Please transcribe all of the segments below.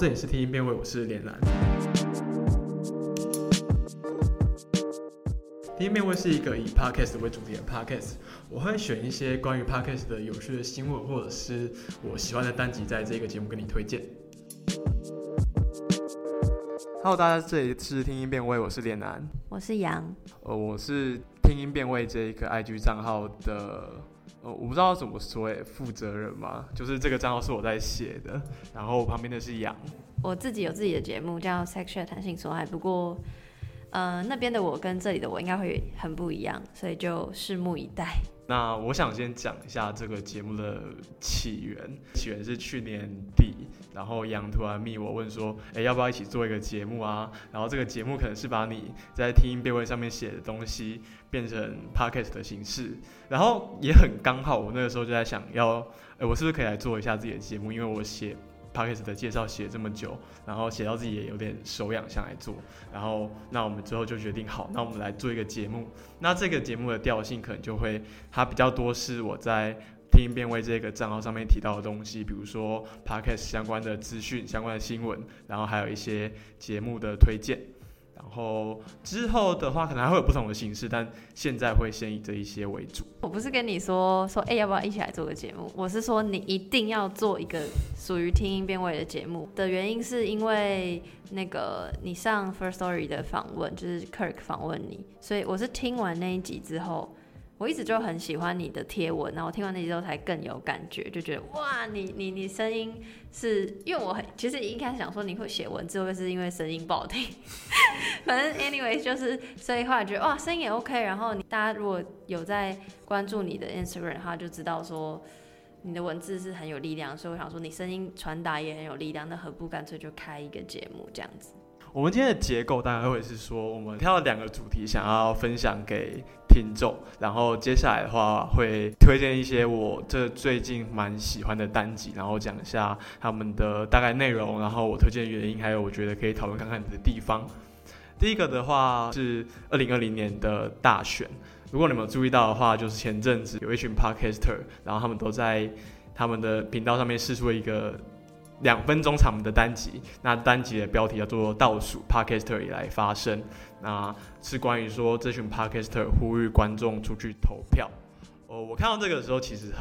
这里是听音辨位，我是连兰。听音辨位是一个以 Podcast 为主题的 Podcast， 我会选一些关于 Podcast 的有趣的新闻，或者是我喜欢的单集，在这个节目跟你推荐。Hello， 大家，这里是听音辨位，我是连兰，我是杨。我是听音辨位这一个 IG 账号的。我不知道怎么说负责人嘛，就是这个账号是我在写的，然后旁边的是杨。我自己有自己的节目叫 Sexual 弹性说爱，不过，那边的我跟这里的我应该会很不一样，所以就拭目以待。那我想先讲一下这个节目的起源，起源是去年底，然后杨突然密我问说，要不要一起做一个节目啊？然后这个节目可能是把你在听音辨位上面写的东西变成 podcast 的形式，然后也很刚好，我那个时候就在想要，我是不是可以来做一下自己的节目？因为我写 podcast 的介绍写这么久，然后写到自己也有点手痒，想来做。然后那我们最后就决定，好，那我们来做一个节目。那这个节目的调性可能就会，它比较多是我在听音辨位这个账号上面提到的东西，比如说 podcast 相关的资讯、相关的新闻，然后还有一些节目的推荐。然后之后的话，可能还会有不同的形式，但现在会先以这一些为主。我不是跟你说，要不要一起来做个节目？我是说，你一定要做一个属于听音辨位的节目的原因，是因为那个你上 Firstory 的访问，就是 Kirk 访问你，所以我是听完那一集之后，我一直就很喜欢你的贴文，然后听完那集之后才更有感觉，就觉得哇，你声音是因为我其实一开始想说你会写文字，会是因为声音不好听。反正 anyway 就是，所以后来觉得哇，声音也 OK。然后大家如果有在关注你的 Instagram 的话，就知道说你的文字是很有力量，所以我想说你声音传达也很有力量，那何不干脆就开一个节目这样子？我们今天的结构大概会是说，我们挑了两个主题想要分享给听众，然后接下来的话会推荐一些我这最近蛮喜欢的单集，然后讲一下他们的大概内容，然后我推荐的原因，还有我觉得可以讨论看看你的地方。第一个的话是2020年的大选，如果你们有注意到的话，就是前阵子有一群 podcaster， 然后他们都在他们的频道上面释出了一个2分钟长的单集，那单集的标题叫做倒数 Podcaster 以来发声，那是关于说这群 Podcaster 呼吁观众出去投票。我看到这个的时候其实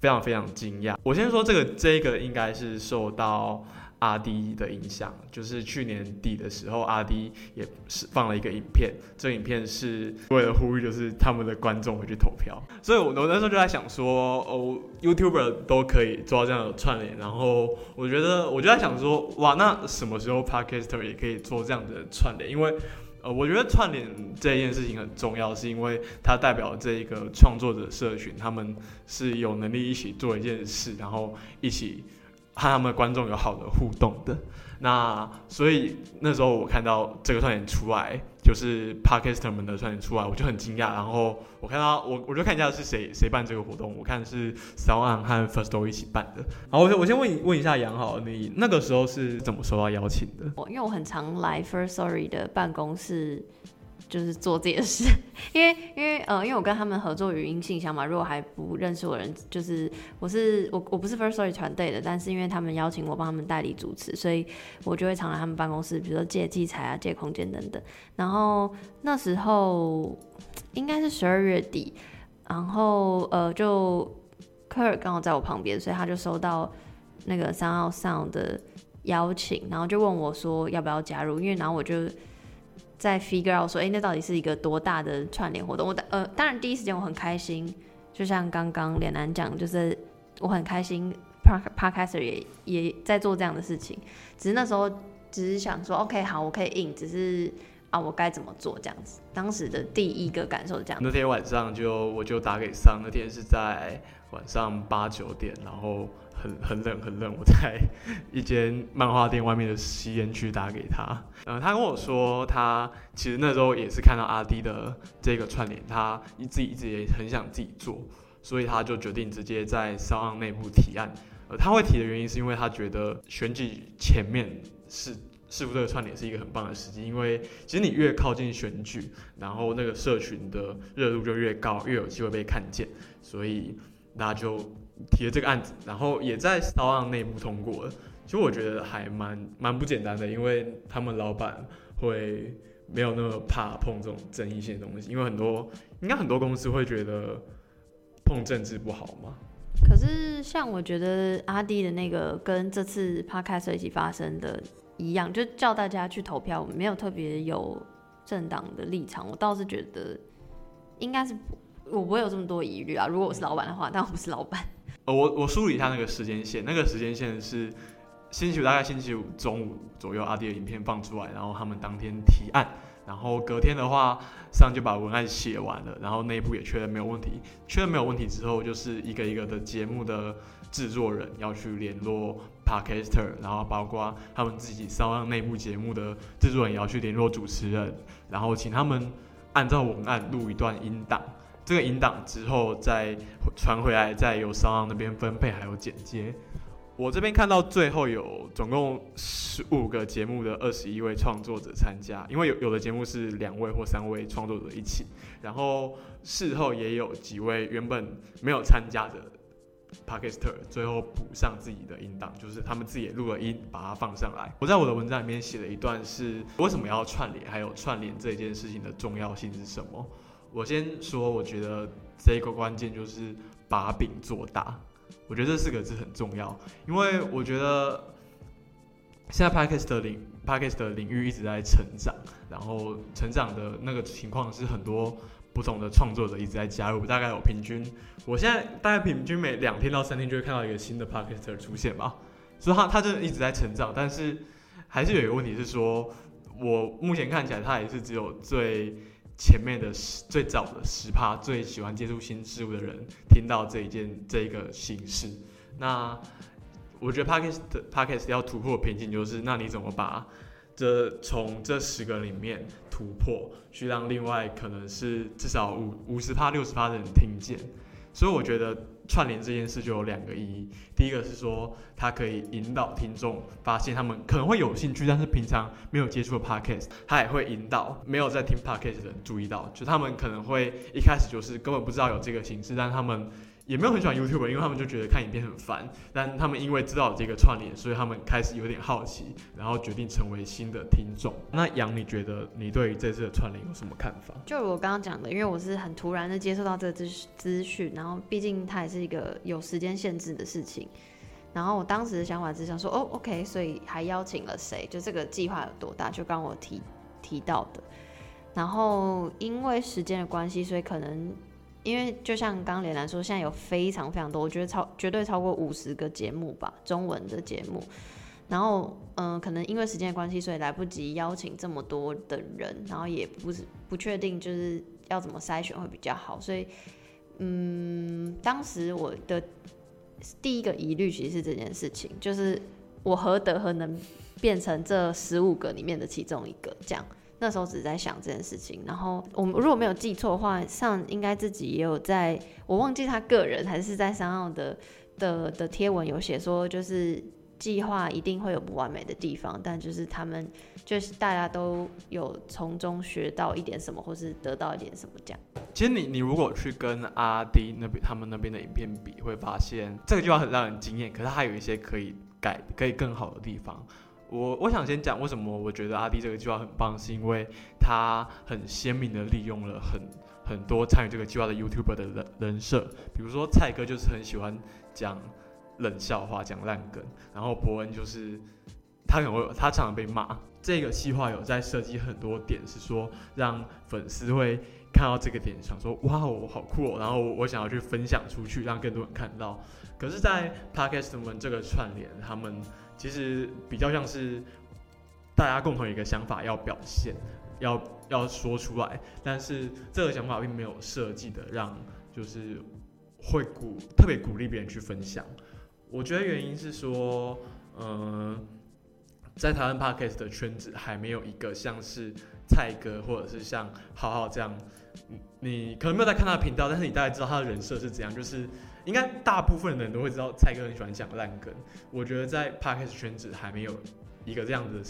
非常惊讶。我先说这个应该是受到 RD 的影响，就是去年底的时候 RD 也放了一个影片，这影片是为了呼吁就是他们的观众会去投票，所以我那时候就在想说YouTuber 都可以做到这样的串联，然后我就在想说哇，那什么时候 Podcaster 也可以做这样的串联？因为我觉得串联这件事情很重要，是因为它代表这一个创作者社群，他们是有能力一起做一件事，然后一起和他们的观众有好的互动的。那所以那时候我看到这个串联出来，就是 Podcaster 们的串联出来，我就很惊讶。然后我看到我就看一下是谁办这个活动，我看是 SoundOn 和 Firstory 一起办的。好，我先问一下杨好，你那个时候是怎么收到邀请的？因为我很常来 Firstory 的办公室，就是做这件事，因为我跟他们合作语音信箱嘛。如果还不认识我的人，就是我不是 Firstory 团队的，但是因为他们邀请我帮他们代理主持，所以我就会常来他们办公室，比如说借器材啊、借空间等等。然后那时候应该是12月底，然后就 Kirk 刚好在我旁边，所以他就收到那个SoundOn的邀请，然后就问我说要不要加入，因为然后我就。在 figure out 说，那到底是一个多大的串联活动？当然第一时间我很开心，就像刚刚脸男讲，就是我很开心 ，podcaster 也在做这样的事情。只是那时候只是想说 ，OK， 好，我可以硬，只是啊，我该怎么做这样子？当时的第一个感受是这样。那天晚上我就打给上，那天是在晚上8、9点，然后很冷，我在一间漫画店外面的吸烟区打给他。他跟我说，他其实那时候也是看到阿 D 的这个串联，他自己一直也很想自己做，所以他就决定直接在SoundOn内部提案。他会提的原因是因为他觉得选举前面是不是这个串联是一个很棒的时机，因为其实你越靠近选举，然后那个社群的热度就越高，越有机会被看见，所以大家就提了这个案子，然后也在SoundOn内部通过了。其实我觉得还蛮不简单的，因为他们老板会没有那么怕碰这种争议性的东西，因为应该很多公司会觉得碰政治不好嘛。可是像我觉得阿 D 的那个跟这次 Podcast 一起发生的一样，就叫大家去投票，我没有特别有政党的立场，我倒是觉得应该是我不会有这么多疑虑啊。如果我是老板的话，但我不是老板。我梳理一下那个时间线，那个时间线是星期五中午左右，阿迪的影片放出来，然后他们当天提案，然后隔天的话，上就把文案写完了，然后内部也确认没有问题。确认没有问题之后，就是一个一个的节目的制作人要去联络 podcaster， 然后包括他们自己SoundOn内部节目的制作人也要去联络主持人，然后请他们按照文案录一段音档。这个音档之后再传回来，再由SoundOn那边分配还有剪接。我这边看到最后有总共15个节目的21位创作者参加，因为有的节目是2位或3位创作者一起，然后事后也有几位原本没有参加的 Podcaster 最后补上自己的音档，就是他们自己也录了音把它放上来。我在我的文章里面写了一段是为什么要串联，还有串联这件事情的重要性是什么。我先说，我觉得这个关键就是把饼做大。我觉得这4个字很重要，因为我觉得现在 Podcast 的领域一直在成长，然后成长的那个情况是很多不同的创作者一直在加入。大概我现在大概平均每2天到3天就会看到一个新的 Podcaster 出现吧，所以他就一直在成长。但是还是有一个问题是说，我目前看起来他也是只有最前面的最早的10%最喜欢接触新事物的人听到这一个形式。那我觉得 Podcast 要突破瓶颈，就是那你怎么把从这10个里面突破，去让另外可能是至少 50%、60% 的人听见。所以我觉得串联这件事就有2个意义，第一个是说它可以引导听众发现他们可能会有兴趣但是平常没有接触的 podcast， 它也会引导没有在听 podcast 的人注意到，就他们可能会一开始就是根本不知道有这个形式，但他们也没有很喜欢 YouTube， 因为他们就觉得看影片很烦，但他们因为知道这个串联，所以他们开始有点好奇，然后决定成为新的听众。那杨，你觉得你对于这次的串联有什么看法？就我刚刚讲的，因为我是很突然的接受到这个资讯，然后毕竟它也是一个有时间限制的事情，然后我当时的想法是想说，哦 ，OK， 所以还邀请了谁？就这个计划有多大？就刚我提到的，然后因为时间的关系，所以可能。因为就像刚脸男说，现在有非常非常多，我觉得绝对超过50个节目吧，中文的节目。然后，可能因为时间的关系，所以来不及邀请这么多的人，然后也不确定就是要怎么筛选会比较好。所以，当时我的第一个疑虑其实是这件事情，就是我何德何能变成这15个里面的其中一个这样。那时候只在想这件事情，然后我如果没有记错的话，上应该自己也有在，我忘记他个人还是在SoundOn的贴文有写说，就是计划一定会有不完美的地方，但就是他们就是大家都有从中学到一点什么，或是得到一点什么这样。其实你如果去跟阿迪那边他们那边的影片比，会发现这个计划很让人惊艳，可是它有一些可以更好的地方。我想先讲为什么我觉得阿 D 这个计划很棒，是因为他很鲜明的利用了很多参与这个计划的 YouTuber 的人设，比如说蔡哥就是很喜欢讲冷笑话、讲烂梗，然后伯恩就是他常常被骂。这个企划有在设计很多点，是说让粉丝会看到这个点，想说哇哦好酷哦，然后我想要去分享出去，让更多人看到。可是，在 Podcast 们这个串联，他们其实比较像是大家共同有一个想法要表现，要说出来，但是这个想法并没有设计的让就是会特别鼓励别人去分享。我觉得原因是说，在台湾 Podcast 的圈子还没有一个像是蔡哥或者是像浩浩这样，你可能没有在看他的频道，但是你大概知道他的人设是怎样。就是应该大部分人都会知道蔡哥很喜欢讲烂梗。我觉得在 Podcast 圈子还没有一个这样的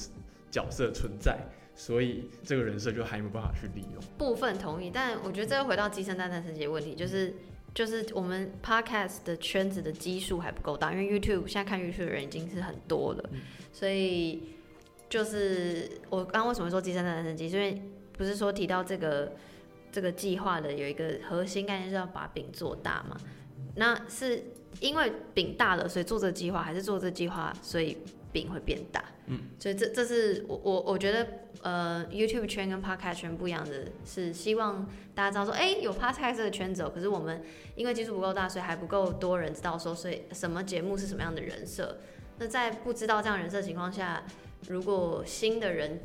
角色存在，所以这个人设就还没有办法去利用。部分同意，但我觉得这又回到鸡生蛋蛋生鸡的问题，就是我们 podcast 的圈子的基数还不够大，因为 YouTube 现在看 YouTube 的人已经是很多了，所以就是我刚刚为什么说鸡生蛋蛋生鸡，因为不是说提到这个计划的有一个核心概念是要把饼做大嘛？那是因为饼大了，所以做这个计划，还是做这个计划，所以饼会变大？所以这是我觉得YouTube 圈跟 Podcast 圈不一样的是，希望大家知道说，有 Podcast 这个圈子哦，可是我们因为基数不够大，所以还不够多人知道说，所以什么节目是什么样的人设。那在不知道这样人设的情况下，如果新的人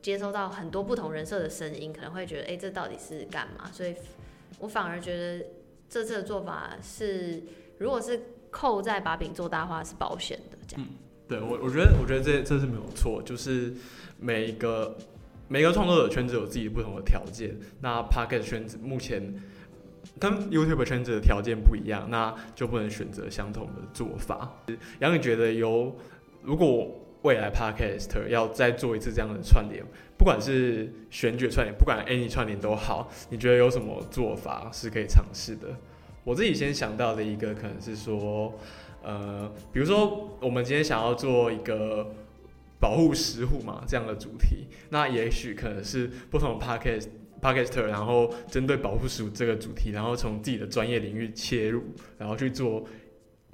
接收到很多不同人设的声音，可能会觉得，这到底是干嘛？所以我反而觉得这次的做法是，如果是扣在把饼做大化是保险的，这样。对，我觉得这是没有错，就是每一个创作者圈子有自己不同的条件。那 Podcast 圈子目前跟 YouTube 圈子的条件不一样，那就不能选择相同的做法。杨，你觉得如果未来 Podcast 要再做一次这样的串联，不管是选举串联，不管 any 串联都好，你觉得有什么做法是可以尝试的？我自己先想到的一个可能是说，比如说我们今天想要做一个保护食户嘛这样的主题，那也许可能是不同的 podcaster， 然后针对保护食物这个主题，然后从自己的专业领域切入，然后去做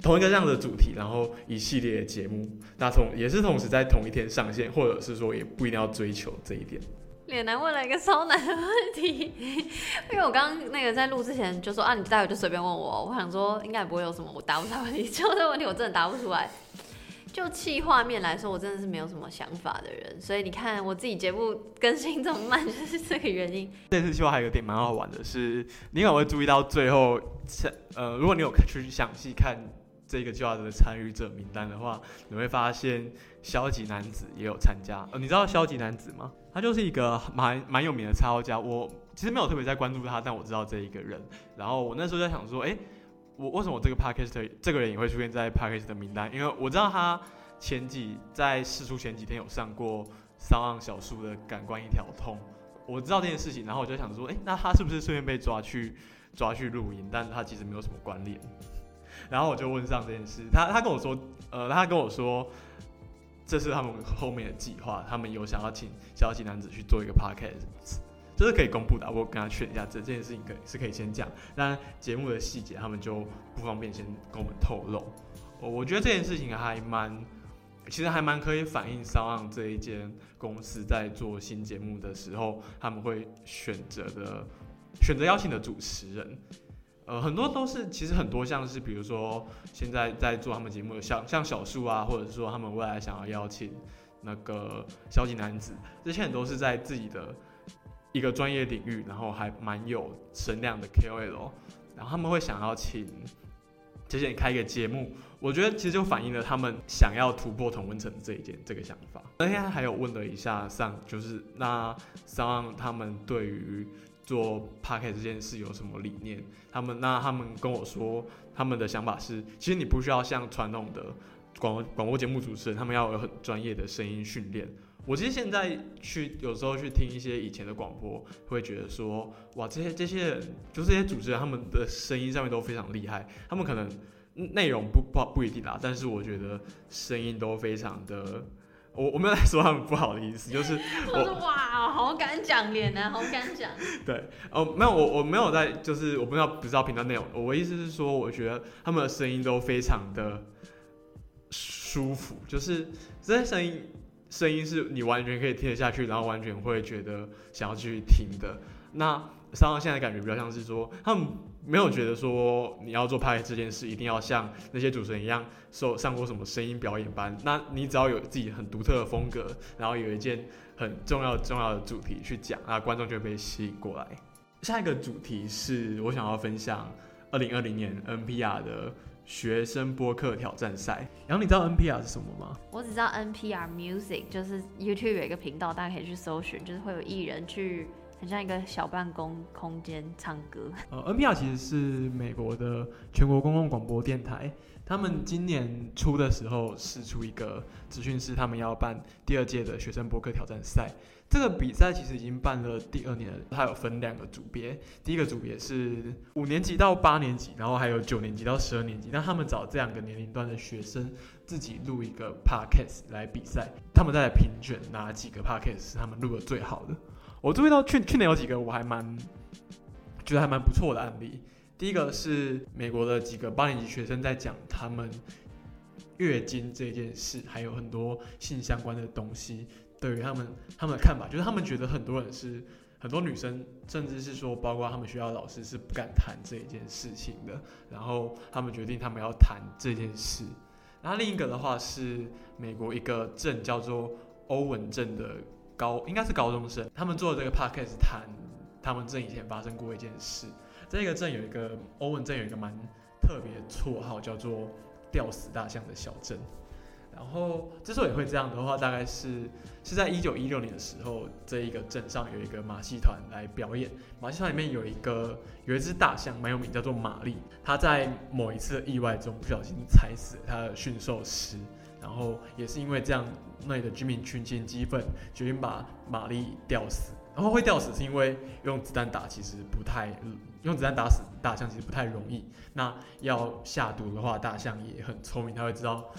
同一个这样的主题，然后一系列的节目，那也是同时在同一天上线，或者是说也不一定要追求这一点。脸男问了一个超难的问题，因为我刚刚那个在录之前就说你待会就随便问我，我想说应该也不会有什么我答不出来问题，结果这个问题我真的答不出来。就企划面来说，我真的是没有什么想法的人，所以你看我自己节目更新这么慢，就是这个原因。这次企划还有点蛮好玩的是，你可能会注意到最后，如果你有去详细看这个计划的参与者名单的话，你会发现消极男子也有参加。你知道消极男子吗？他就是一个蛮有名的插画家，我其实没有特别在关注他，但我知道这一个人。然后我那时候在想说，我为什么我这个 podcaster 这个人也会出现在 podcast 的名单？因为我知道他在释出前几天有上过SoundOn小树的《感官一条通》，我知道这件事情，然后我就想说，那他是不是顺便被抓去录音？但他其实没有什么关联。然后我就问上这件事，他跟我说，这是他们后面的计划，他们有想要请消极男子去做一个 podcast， 这是可以公布的。我跟他劝一下，这件事情是可以先讲，但节目的细节他们就不方便先跟我们透露。我觉得这件事情其实还蛮可以反映SoundOn这一间公司在做新节目的时候，他们会选择邀请的主持人。很多都是，其实很多像是，比如说现在在做他们节目的像小树啊，或者说他们未来想要邀请那个消极男子，这些人都是在自己的一个专业领域，然后还蛮有声量的 KOL， 然后他们会想要请这些人开一个节目，我觉得其实就反映了他们想要突破同温层这个想法。那天还有问了一下上，就是那上他们对于做 podcast 这件事有什么理念？他们跟我说，他们的想法是，其实你不需要像传统的广播节目主持人，他们要有很专业的声音训练。我其实现在有时候去听一些以前的广播，会觉得说，哇，这些人就是这些主持人，他们的声音上面都非常厉害，他们可能内容不一定啦，但是我觉得声音都非常的。我没有在说他们不好的意思，就是我说哇，好敢讲脸啊，好敢讲。对，没有，我没有在，就是我不知道频道内容。我的意思是说，我觉得他们的声音都非常的舒服，就是这些声音是你完全可以听得下去，然后完全会觉得想要去听的。那SoundOn现在感觉比较像是说，他们没有觉得说你要做 Podcast 这件事一定要像那些主持人一样上过什么声音表演班，那你只要有自己很独特的风格，然后有一件很重要的主题去讲，那观众就被吸引过来。下一个主题是我想要分享2020年 NPR 的学生播客挑战赛。然后你知道 NPR 是什么吗？我只知道 NPR Music， 就是 YouTube 有一个频道，大家可以去搜寻，就是会有艺人去很像一个小办公空间唱歌。NPR 其实是美国的全国公共广播电台，他们今年初的时候释出一个资讯，是他们要办第二届的学生播客挑战赛。这个比赛其实已经办了第2年了，它有分两个组别，第一个组别是5年级到8年级，然后还有9年级到12年级。那他们找这两个年龄段的学生自己录一个 podcast 来比赛，他们再来评选哪几个 podcast 是他们录的最好的。我注意到去年有几个我还蛮觉得还蛮不错的案例。第一个是美国的几个8年级学生在讲他们月经这件事，还有很多性相关的东西对于他们的看法，就是他们觉得很多女生，甚至是说包括他们学校的老师是不敢谈这件事情的，然后他们决定他们要谈这件事。然后另一个的话是美国一个镇叫做欧文镇的应该是高中生，他们做的这个 podcast 谈他们镇以前发生过一件事。这个镇有一个欧文镇有一个蛮特别的绰号，叫做吊死大象的小镇。然后之所以会这样的话，大概是在1916年的时候，这一个镇上有一个马戏团来表演。马戏团里面有一只大象蛮有名，叫做玛丽。他在某一次的意外中不小心踩死了他的驯兽师，然后也是因为这样，那里的居民群情激愤，决定把玛丽吊死。然后会吊死是因为用子弹打死大象其实不太容易。那要下毒的话，大象也很聪明，他会知道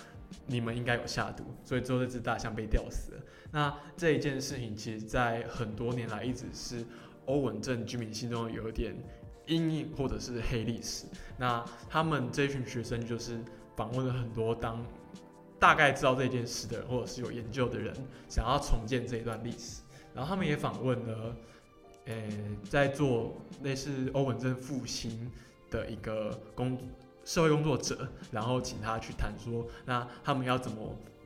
你们应该有下毒，所以最后这只大象被吊死了。那这一件事情其实在很多年来一直是欧文镇居民心中有一点阴影或者是黑历史。那他们这群学生就是访问了很多大概知道这件事的人，或者是有研究的人，想要重建这一段历史。然后他们也访问了，在做类似欧文镇复兴的一个社会工作者，然后请他去谈说，那他们要怎么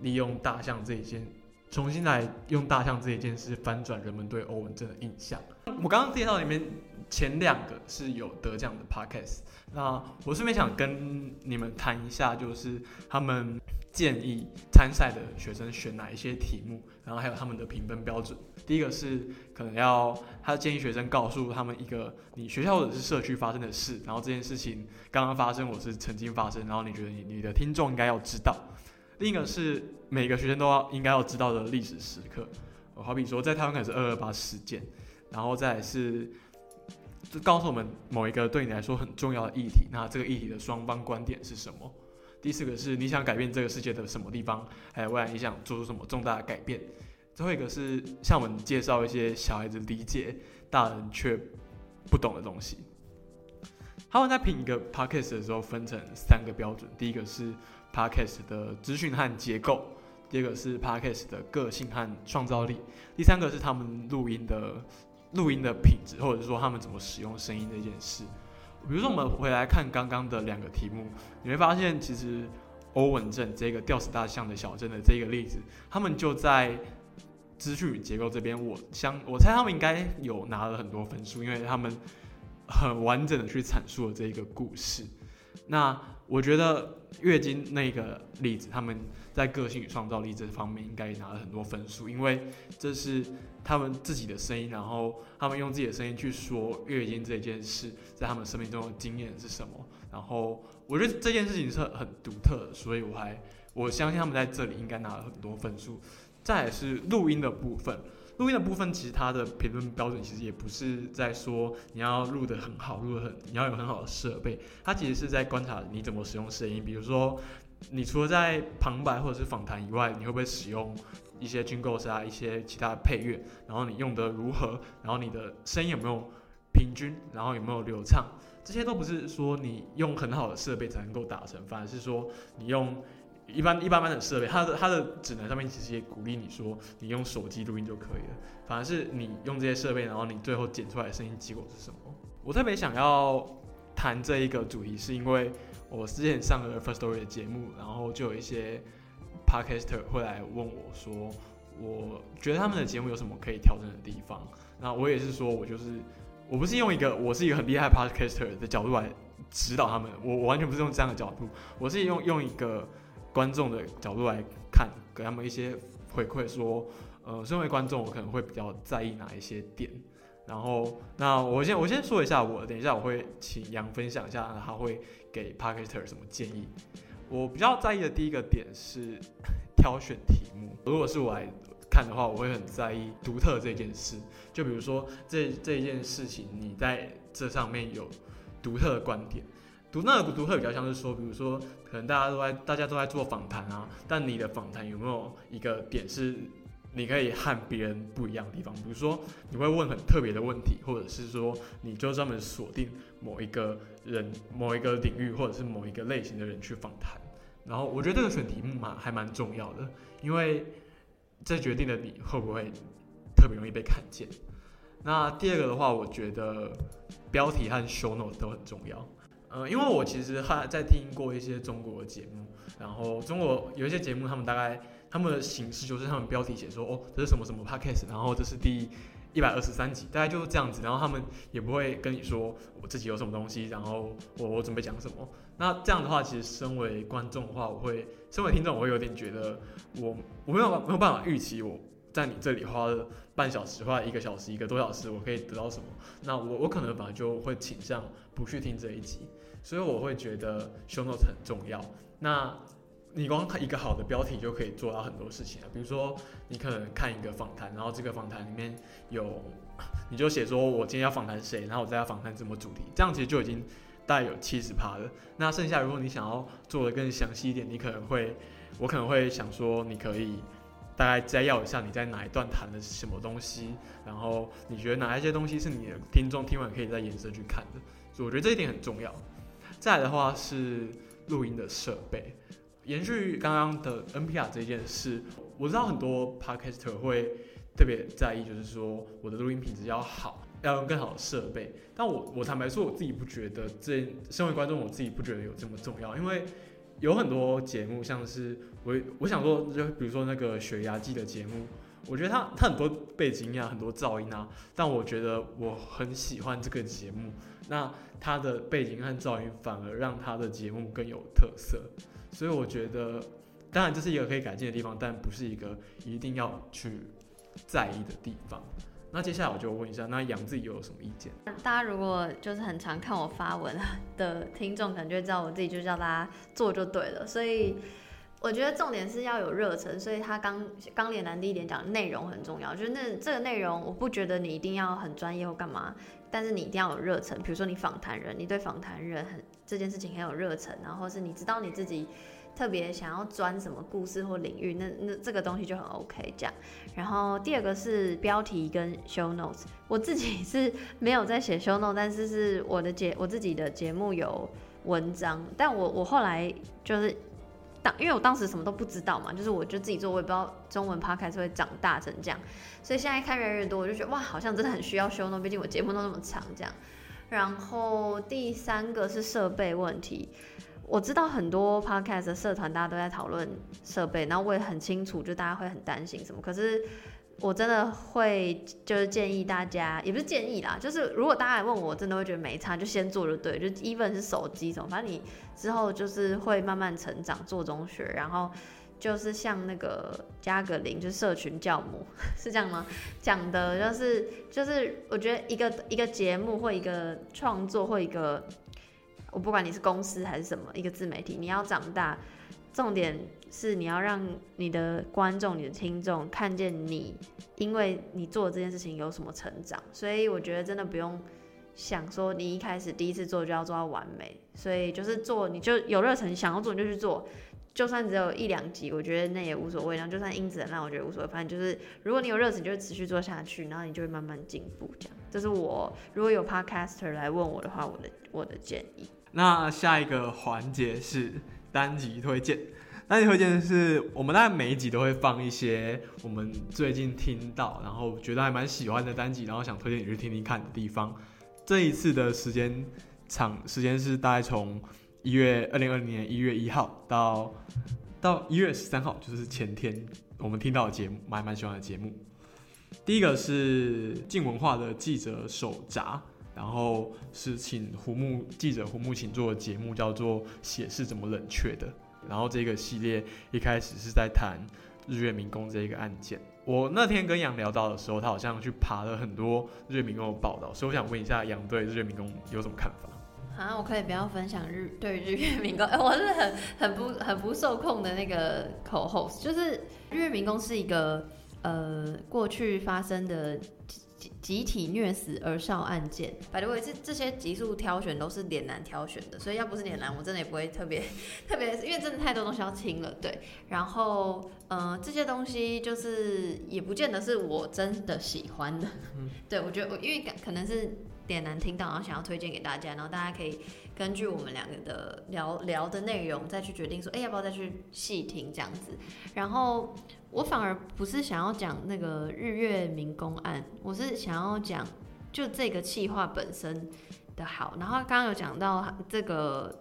利用大象这一件，重新来用大象这一件事翻转人们对欧文镇的印象。我刚刚介绍里面前2个是有得奖的 podcast， 那我顺便想跟你们谈一下，就是他们建议参赛的学生选哪一些题目，然后还有他们的评分标准。第一个是可能他建议学生告诉他们一个你学校或者是社区发生的事，然后这件事情刚刚发生或是曾经发生，然后你觉得你的听众应该要知道。另一个是每个学生都应该要知道的历史时刻，好比说在台湾可能是228事件，然后再来是就告诉我们某一个对你来说很重要的议题，那这个议题的双方观点是什么。第4个是你想改变这个世界的什么地方，还有未来你想做出什么重大的改变。最后一个是向我们介绍一些小孩子理解大人却不懂的东西。他们在评一个 podcast 的时候分成3个标准，第一个是 podcast 的资讯和结构，第二个是 podcast 的个性和创造力，第3个是他们录音的品质，或者说他们怎么使用声音这件事。比如说我们回来看刚刚的2个题目，你会发现其实欧文镇这个吊死大象的小镇的这个例子，他们就在资讯与结构这边，我猜他们应该有拿了很多分数，因为他们很完整的去阐述了这个故事。那我觉得月经那个例子，他们在个性与创造力这方面应该拿了很多分数，因为这是他们自己的声音，然后他们用自己的声音去说月经这件事在他们生命中的经验是什么。然后我觉得这件事情是很独特的，所以我相信他们在这里应该拿了很多分数。再来是录音的部分，其实它的评分标准其实也不是在说你要录得很好，你要有很好的设备，它其实是在观察你怎么使用声音。比如说你除了在旁白或者是访谈以外，你会不会使用一些jingles啊，一些其他的配乐，然后你用得如何，然后你的声音有没有平均，然后有没有流畅，这些都不是说你用很好的设备才能够达成，反而是说你用一般的设备，它的指南上面其实也鼓励你说，你用手机录音就可以了。反而是你用这些设备，然后你最后剪出来的声音结果是什么？我特别想要谈这一个主题，是因为我之前上了 Firstory 的节目，然后就有一些 podcaster 会来问我说，我觉得他们的节目有什么可以调整的地方。那我也是说，我不是用一个我是一个很厉害的 podcaster 的角度来指导他们，我完全不是用这样的角度，我是用一个观众的角度来看，给他们一些回馈，说，身为观众，我可能会比较在意哪一些点。然后，那我先说一下我，等一下我会请杨分享一下，他会给 Podcaster 什么建议。我比较在意的第一个点是挑选题目。如果是我来看的话，我会很在意独特这件事。就比如说这件事情，你在这上面有独特的观点。那个独特比较像是说，比如说，可能大家都在做访谈啊，但你的访谈有没有一个点是你可以和别人不一样的地方？比如说，你会问很特别的问题，或者是说，你就专门锁定某一个人、某一个领域，或者是某一个类型的人去访谈。然后，我觉得这个选题目嘛，还蛮重要的，因为这决定了你会不会特别容易被看见。那第二个的话，我觉得标题和 show note 都很重要。因为我其实还在听过一些中国的节目，然后中国有一些节目，他们的形式就是他们标题写说，哦，这是什么什么 podcast， 然后这是第123集，大概就是这样子，然后他们也不会跟你说我自己有什么东西，然后我准备讲什么。那这样的话，其实身为观众的话，身为听众，我会有点觉得我没有办法预期我在你这里花了半小时、花了1个小时、1个多小时，我可以得到什么？那我可能反而就会倾向不去听这一集，所以我会觉得 show notes 很重要。那你光看一个好的标题就可以做到很多事情了，比如说你可能看一个访谈，然后这个访谈里面你就写说我今天要访谈谁，然后我再要访谈什么主题，这样其实就已经大概有70%了。那剩下如果你想要做的更详细一点，我可能会想说你可以大概摘要一下你在哪一段谈的什么东西，然后你觉得哪一些东西是你的听众听完可以再延伸去看的，所以我觉得这一点很重要。再来的话是录音的设备，延续刚刚的 NPR 这件事，我知道很多 podcaster 会特别在意，就是说我的录音品质要好，要用更好的设备。但我坦白说，我自己不觉得身为观众，我自己不觉得有这么重要，因为有很多节目，像是我想说，就比如说那个血压计的节目，我觉得它很多背景音啊，很多噪音啊，但我觉得我很喜欢这个节目，那它的背景和噪音反而让它的节目更有特色，所以我觉得，当然这是一个可以改进的地方，但不是一个一定要去在意的地方。那接下来我就问一下，那杨自己有什么意见？大家如果就是很常看我发文的听众，可能就知道我自己就叫大家做就对了，所以我觉得重点是要有热忱，所以他刚连男第一点讲内容很重要，就是这个内容我不觉得你一定要很专业或干嘛，但是你一定要有热忱。比如说你访谈人，你对访谈人这件事情很有热忱，然后是你知道你自己特别想要钻什么故事或领域，那这个东西就很 OK 这样。然后第二个是标题跟 show notes， 我自己是没有在写 show notes， 但是是我自己的节目有文章，但我后来就是因为我当时什么都不知道嘛，就是我就自己做，我也不知道中文 podcast 会长大成这样，所以现在看越来越多，我就觉得哇，好像真的很需要show notes，毕竟我节目都那么长这样。然后第三个是设备问题，我知道很多 podcast 的社团大家都在讨论设备，然后我也很清楚，就大家会很担心什么，可是我真的会就是建议大家，也不是建议啦，就是如果大家来问我，我真的会觉得没差，就先做就对，就 even 是手机什么，反正你之后就是会慢慢成长，做中学，然后就是像那个加格林，就是社群教母，是这样吗？讲的就是我觉得一个节目或一个创作或一个，我不管你是公司还是什么一个自媒体，你要长大。重点是你要让你的观众、你的听众看见你，因为你做这件事情有什么成长，所以我觉得真的不用想说你一开始第一次做就要做到完美，所以就是做，你就有热忱，想要做你就去做，就算只有1-2集，我觉得那也无所谓，然后就算音质很烂，我觉得无所谓，反正就是如果你有热忱，你就会持续做下去，然后你就会慢慢进步这样。这是我如果有 podcaster 来问我的话，我的建议。那下一个环节是单集推荐。那第二件是我们大概每一集都会放一些我们最近听到然后觉得还蛮喜欢的单集，然后想推荐你去听听看的地方。这一次的时间是大概从2020年1月1号到1月13号，就是前天我们听到的节目，蛮喜欢的节目。第一个是静文化的记者手札，然后是请记者胡木请做的节目，叫做血是怎么冷却的。然后这个系列一开始是在谈日月民工这一个案件。我那天跟杨聊到的时候，他好像去爬了很多日月民工的报道，所以我想问一下杨对日月民工有什么看法？啊，我可以不要分享对日月民工，我是很不受控的那个co-host，就是日月民工是一个过去发生的集体虐死儿少案件。by the way，这些集数挑选都是脸男挑选的，所以要不是脸男，我真的也不会特别，因为真的太多东西要听了。对，然后这些东西就是也不见得是我真的喜欢的。对，我觉得因为可能是脸男听到，然后想要推荐给大家，然后大家可以根据我们两个的聊的内容再去决定说，要不要再去细听这样子。然后我反而不是想要讲那个日月民工案，我是想要讲就这个企划本身的好。然后刚刚有讲到这个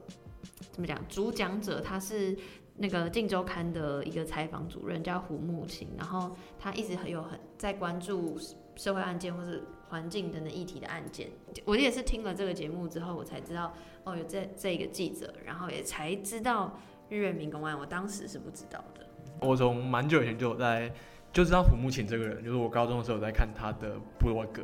怎么讲，主讲者他是那个《镜周刊》的一个采访主任叫胡木琴，然后他一直很在关注社会案件或是环境等等议题的案件。我也是听了这个节目之后，我才知道哦，有这一个记者，然后也才知道日月民工案，我当时是不知道的。我从蛮久以前就知道胡木琴这个人，就是我高中的时候有在看他的部落格，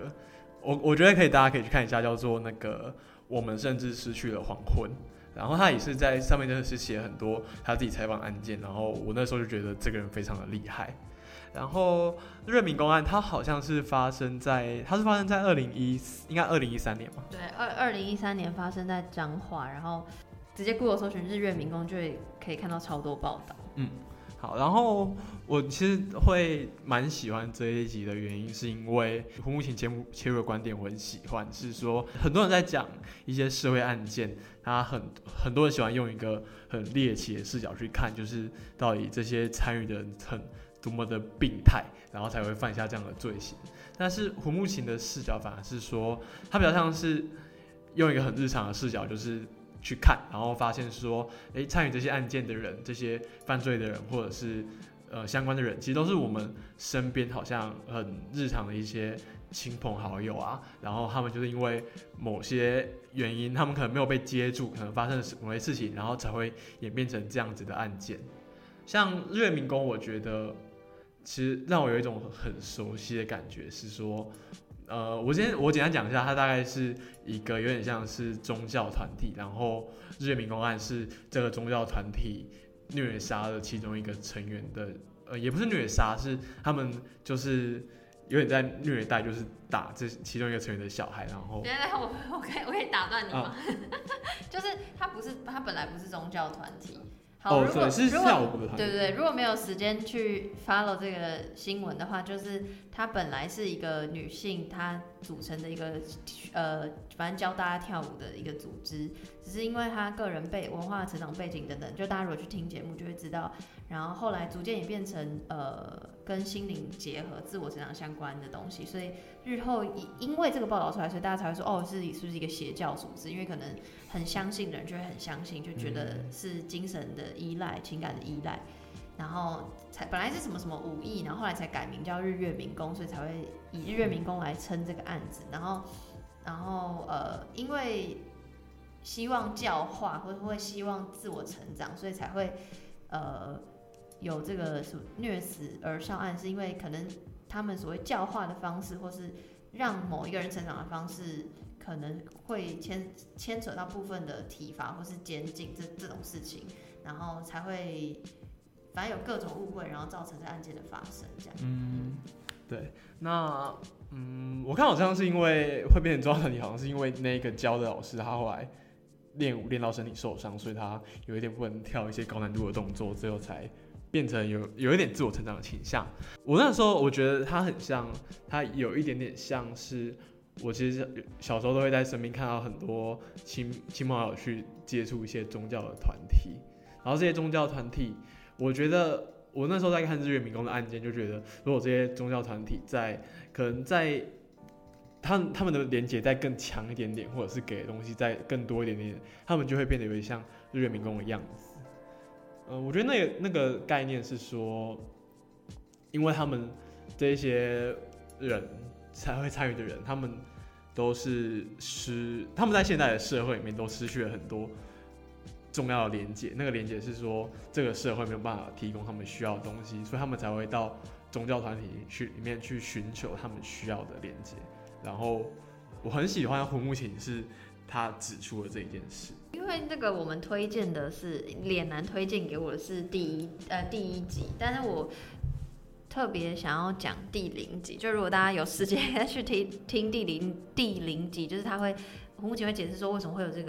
我觉得大家可以去看一下，叫做那个我们甚至失去了黄昏。然后他也是在上面真的是写很多他自己采访案件，然后我那时候就觉得这个人非常的厉害。然后日月民工案，它好像是发生在2013年嘛？对，2013年发生在彰化，然后直接 Google 搜寻日月民工就可以看到超多报道。嗯，好，然后我其实会蛮喜欢这一集的原因，是因为胡木琴节目切入的观点我很喜欢，是说很多人在讲一些社会案件，他很多人喜欢用一个很猎奇的视角去看，就是到底这些参与的人很多么的病态，然后才会犯下这样的罪行。但是胡木琴的视角反而是说，他比较像是用一个很日常的视角，就是去看，然后发现说，参与这些案件的人、这些犯罪的人，或者是相关的人，其实都是我们身边好像很日常的一些亲朋好友啊。然后他们就是因为某些原因，他们可能没有被接住，可能发生了某些事情，然后才会演变成这样子的案件。像日月民工，我觉得其实让我有一种很熟悉的感觉，是说，我简单讲一下，它大概是一个有点像是宗教团体，然后日月民工案是这个宗教团体虐杀了其中一个成员的，也不是虐杀，是他们就是有点在虐待，就是打这其中一个成员的小孩，然后我可以打断你吗？就是它本来不是宗教团体。好，对，如果没有时间去 follow 这个新闻的话，就是她本来是一个女性，她组成的一个反正教大家跳舞的一个组织，只是因为她个人文化成长背景等等，就大家如果去听节目就会知道。然后后来逐渐也变成跟心灵结合、自我成长相关的东西，所以日后因为这个报道出来，所以大家才会说哦，自己是不是一个邪教组织？因为可能很相信的人就会很相信，就觉得是精神的依赖、情感的依赖，然后本来是什么什么武艺，然后后来才改名叫日月民工，所以才会以日月民工来称这个案子。然后因为希望教化或者会希望自我成长，所以才会有这个虐死儿少案，是因为可能他们所谓教化的方式，或是让某一个人成长的方式，可能会牵扯到部分的体罚或是监禁这种事情，然后才会反正有各种误会，然后造成这案件的发生这样。嗯，对，那。嗯，我看好像是因为会变成宗教团体，好像是因为那个教的老师他后来练舞练到身体受伤，所以他有一点不能跳一些高难度的动作，最后才变成有一点自我成长的倾向。我那时候我觉得他很像，他有一点点像是我其实小时候都会在身边看到很多亲朋好友去接触一些宗教的团体，然后这些宗教团体我觉得我那时候在看日月民工的案件，就觉得如果这些宗教团体在可能在他们的连结再更强一点点，或者是给的东西再更多一点点，他们就会变得有点像日月民工的样子。我觉得那个概念是说，因为他们这些人才会参与的人，他们都是他们在现代的社会里面都失去了很多重要的连结。那个连结是说，这个社会没有办法提供他们需要的东西，所以他们才会到宗教团体里面去寻求他们需要的连结。然后我很喜欢胡木琴是他指出了这一件事，因为那个我们推荐的是脸男推荐给我的是第一集，但是我特别想要讲第零集，就如果大家有时间去听第零集，就是他会胡木琴会解释说为什么会有这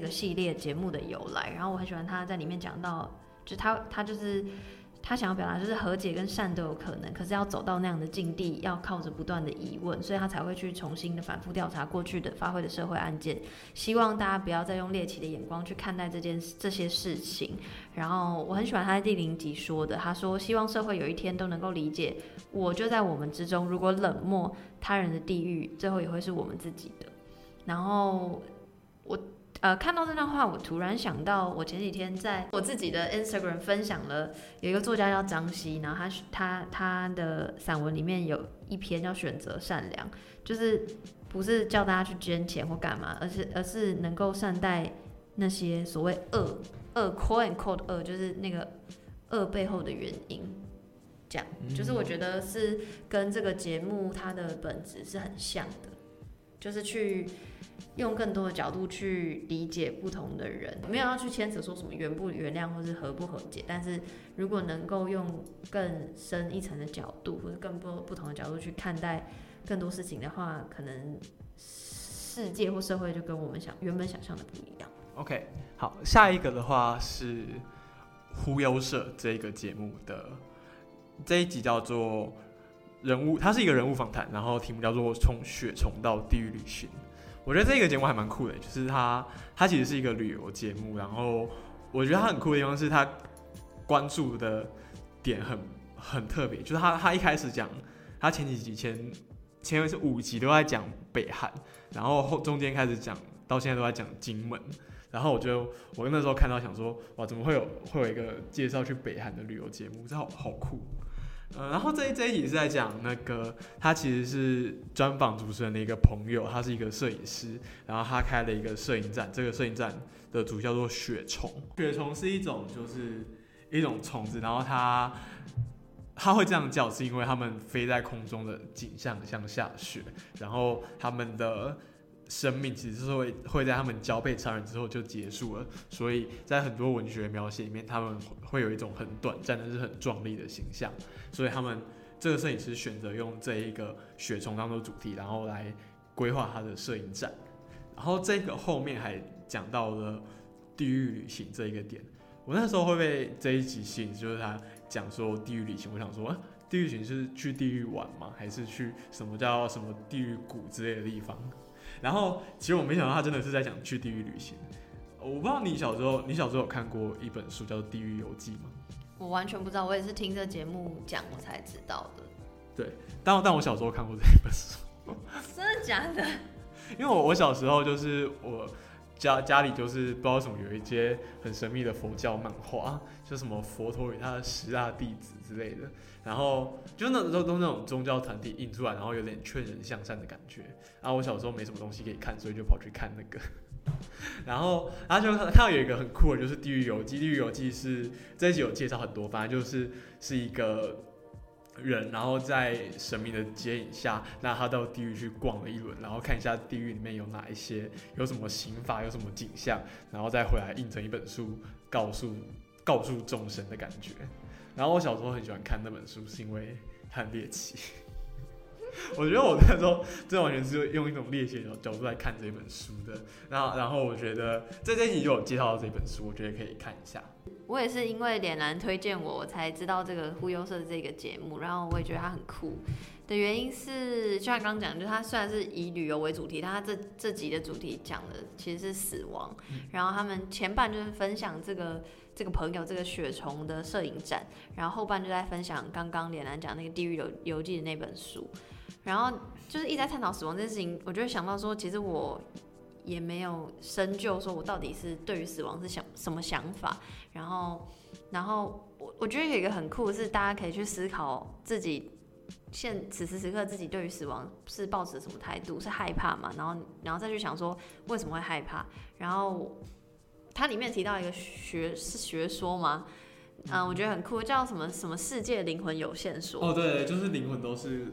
个系列节目的由来，然后我很喜欢他在里面讲到，就他就是。他想要表达就是和解跟善都有可能，可是要走到那样的境地，要靠着不断的疑问，所以他才会去重新的反复调查过去的发挥的社会案件。希望大家不要再用猎奇的眼光去看待这些事情。然后我很喜欢他在第零集说的，他说希望社会有一天都能够理解，我就在我们之中。如果冷漠他人的地狱，最后也会是我们自己的。然后我。看到这段话，我突然想到，我前几天在我自己的 Instagram 分享了有一个作家叫张希，然后他的散文里面有一篇叫《选择善良》，就是不是叫大家去捐钱或干嘛，而是能够善待那些所谓恶 quote and quote 恶，就是那个恶背后的原因，这样就是我觉得是跟这个节目它的本质是很像的，就是去。用更多的角度去理解不同的人，没有要去牵扯说什么原不原谅或是和不和解，但是如果能够用更深一层的角度，或是更多不同的角度去看待更多事情的话，可能世界或社会就跟我们原本想象的不一样。OK， 好，下一个的话是忽悠社这个节目的这一集叫做人物，它是一个人物访谈，然后题目叫做《从雪虫到地狱旅行》。我觉得这个节目还蛮酷的，就是它其实是一个旅游节目，然后我觉得它很酷的地方是它关注的点很特别，就是它一开始讲，它前几集前五集都在讲北韩，然后中间开始讲到现在都在讲金门，然后我那时候看到想说，哇，怎么会有一个介绍去北韩的旅游节目，这好酷。然后这一集是在讲那个，他其实是专访主持人的一个朋友，他是一个摄影师，然后他开了一个摄影展，这个摄影展的主题叫做雪虫。雪虫是一种虫子，然后它会这样叫，是因为它们飞在空中的景象像下雪，然后它们的生命其实是会在它们交配产卵之后就结束了，所以在很多文学描写里面，它们会有一种很短暂但是很壮丽的形象。所以他们这个摄影师选择用这一个雪虫当做主题，然后来规划他的摄影展。然后这个后面还讲到了地狱旅行这一个点。我那时候会被这一集吸引，就是他讲说地狱旅行，我想说，地狱旅行是去地狱玩吗？还是去什么叫什么地狱谷之类的地方？然后其实我没想到他真的是在讲去地狱旅行。我不知道你小时候有看过一本书叫做《地狱游记》吗？我完全不知道，我也是听这节目讲我才知道的。对，但我小时候看过这本书。真的假的？因为我小时候就是我家里就是不知道什么有一些很神秘的佛教漫画，就什么佛陀与他的10大弟子之类的，然后就都那种宗教团体印出来，然后有点劝人向善的感觉。然后我小时候没什么东西可以看，所以就跑去看那个。然后他就看到有一个很酷的，就是地狱游记。地狱游记是这一集有介绍很多，反正就是一个人，然后在神明的接引下，那他到地狱去逛了一轮，然后看一下地狱里面有哪一些，有什么刑罚，有什么景象，然后再回来印成一本书，告诉众生的感觉。然后我小时候很喜欢看那本书，是因为很猎奇。我觉得我那时候这完全是用一种猎奇的角度来看这本书的，然后我觉得在这集就有介绍到这本书，我觉得可以看一下。我也是因为脸男推荐我，我才知道这个忽悠社这个节目，然后我也觉得它很酷的原因是，就像刚刚讲，就是它虽然是以旅游为主题，但它 这集的主题讲的其实是死亡，然后他们前半就是分享这个朋友这个雪虫的摄影展，然后后半就在分享刚刚脸男讲那个地狱游记的那本书，然后就是一直在探讨死亡这件事情，我就想到说，其实我也没有深究说我到底是对于死亡是什么想法，然后我觉得有一个很酷的是，大家可以去思考自己此时此刻自己对于死亡是抱持什么态度，是害怕嘛？然后再去想说为什么会害怕。然后它里面提到一个学说嘛，我觉得很酷，叫什么世界灵魂有限说。哦，对，就是灵魂都是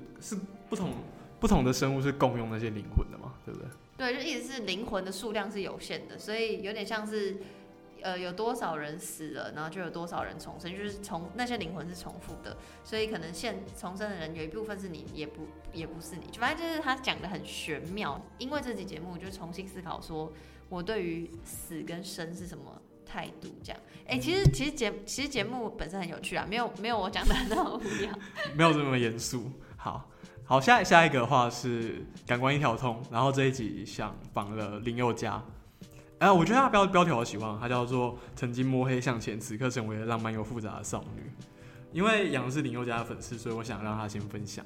不同的生物是共用那些灵魂的嘛，对不对？对，就意思是灵魂的数量是有限的，所以有点像是，有多少人死了，然后就有多少人重生，就是那些灵魂是重复的，所以可能重生的人有一部分是你，也不是你，反正就是他讲的很玄妙。因为这期节目，我就重新思考说，我对于死跟生是什么态度这样。哎、欸，其实节目本身很有趣啊，没有我讲的那么无聊，没有这么严肃。好，下一个的话是感官一条通，然后这一集想访了林宥嘉，我觉得他标题我喜欢，他叫做“曾经摸黑向前，此刻成为了浪漫又复杂的少女”。因为杨是林宥嘉的粉丝，所以我想让他先分享。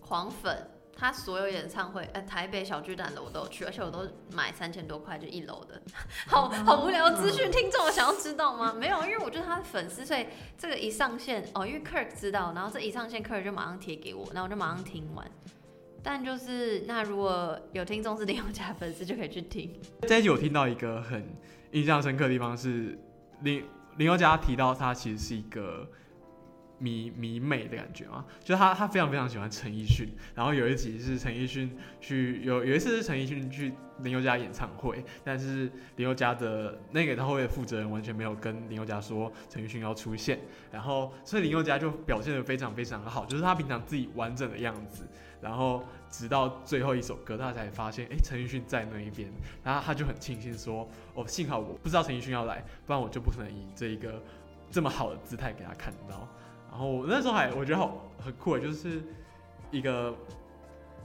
狂粉，他所有演唱会，台北小巨蛋的我都有去，而且我都买3000多块就一楼的，好无聊的资讯，听众想要知道吗？没有，因为我就是他的粉丝，所以这个一上线哦，因为 Kirk 知道，然后这一上线 Kirk 就马上贴给我，然后我就马上听完。但就是那如果有听众是林宥嘉粉丝，就可以去听。这一集我听到一个很印象深刻的地方是林宥嘉提到他其实是一个迷妹的感觉嘛，就是他非常非常喜欢陈奕迅，然后有一集是陈奕迅有一次是陈奕迅去林宥嘉演唱会，但是林宥嘉的那个演唱会的负责人完全没有跟林宥嘉说陈奕迅要出现，然后所以林宥嘉就表现得非常非常好，就是他平常自己完整的样子，然后直到最后一首歌他才发现陈奕迅在那一边，然后他就很庆幸说哦，幸好我不知道陈奕迅要来，不然我就不可能以这一个这么好的姿态给他看到。然后那时候我觉得很酷，就是一个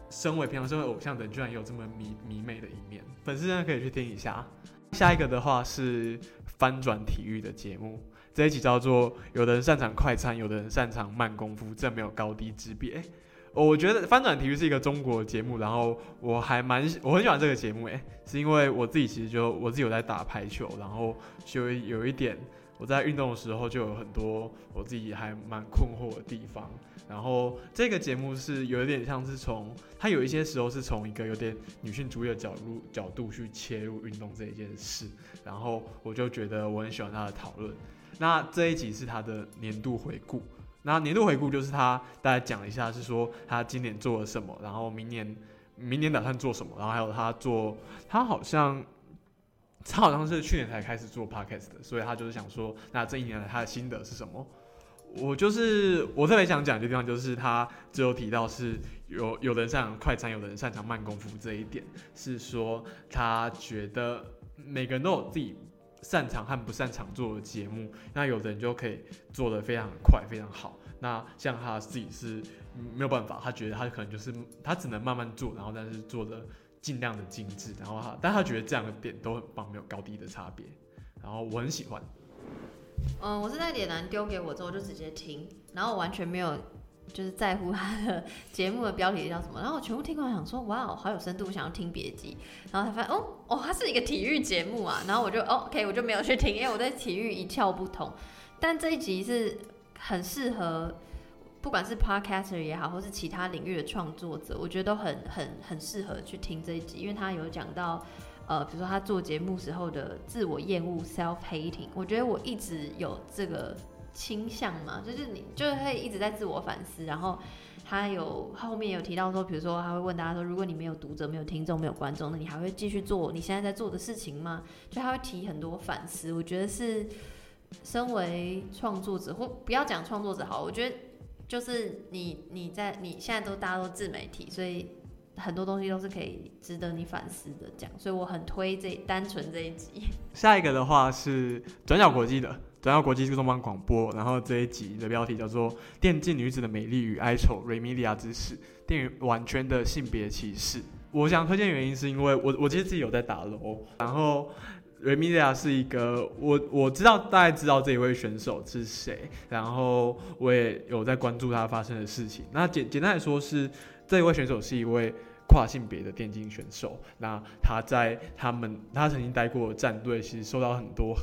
身为偶像的人，居然也有这么迷妹的一面，粉丝真的可以去听一下。下一个的话是翻转体育的节目，这一集叫做“有的人擅长快餐，有的人擅长慢功夫，这没有高低之别”。我觉得翻转体育是一个中国节目，然后我很喜欢这个节目，是因为我自己其实我自己有在打排球，然后就有一点。我在运动的时候就有很多我自己还蛮困惑的地方，然后这个节目是有点像是它有一些时候是从一个有点女性主义的角度去切入运动这一件事，然后我就觉得我很喜欢它的讨论。那这一集是它的年度回顾，那年度回顾就是它大概讲一下是说它今年做了什么，然后明年打算做什么，然后还有他好像是去年才开始做 Podcast 的，所以他就是想说，那这一年来他的心得是什么？我特别想讲的地方就是他只有提到是有的人擅长快餐，有的人擅长慢功夫这一点，是说他觉得每个人都有自己擅长和不擅长做的节目，那有的人就可以做得非常快非常好，那像他自己是没有办法，他觉得他可能就是他只能慢慢做，然后但是做的尽量的精致，然后但他觉得这样的点都很棒，没有高低的差别，然后我很喜欢。我是在脸男丢给我之后就直接听，然后我完全没有就是在乎他的节目的标题叫什么，然后我全部听完想说哇，好有深度，想要听别集，然后才发现哦，它是一个体育节目啊，然后我就OK， 我就没有去听，因为我对体育一窍不通。但这一集是很适合。不管是 podcaster 也好，或是其他领域的创作者，我觉得都很适合去听这一集，因为他有讲到，比如说他做节目时候的自我厌恶 （self hating）， 我觉得我一直有这个倾向嘛，就是你就是会一直在自我反思。然后他后面有提到说，比如说他会问大家说，如果你没有读者、没有听众、没有观众，那你还会继续做你现在在做的事情吗？就他会提很多反思，我觉得是身为创作者，或不要讲创作者好，我觉得。就是你现在大家都自媒体，所以很多东西都是可以值得你反思的，这样，所以我很推单纯这一集。下一个的话是转角国际的，转到国际中央广播，然后这一集的标题叫做《电竞女子的美丽与哀愁：维米利亚之死，电玩圈的性别歧视》。我想推荐原因是因为我其实自己有在打 LOL， 然后维米利亚是一个我知道大概知道这一位选手是谁，然后我也有在关注他发生的事情。那简单来说是这一位选手是一位跨性别的电竞选手，那他在他曾经待过的战队，其实受到很多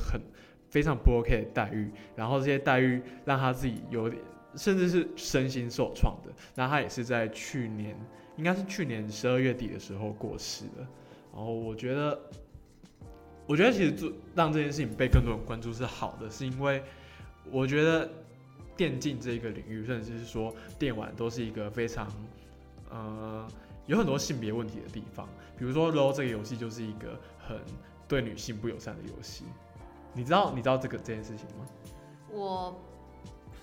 非常不 OK 的待遇，然后这些待遇让他自己有点甚至是身心受创的。那他也是在去年12月底的时候过世了。然后我觉得其实让这件事情被更多人关注是好的，是因为我觉得电竞这个领域，甚至是说电玩，都是一个非常有很多性别问题的地方，比如说 LOL 这个游戏就是一个很对女性不友善的游戏。你知道这件事情吗？我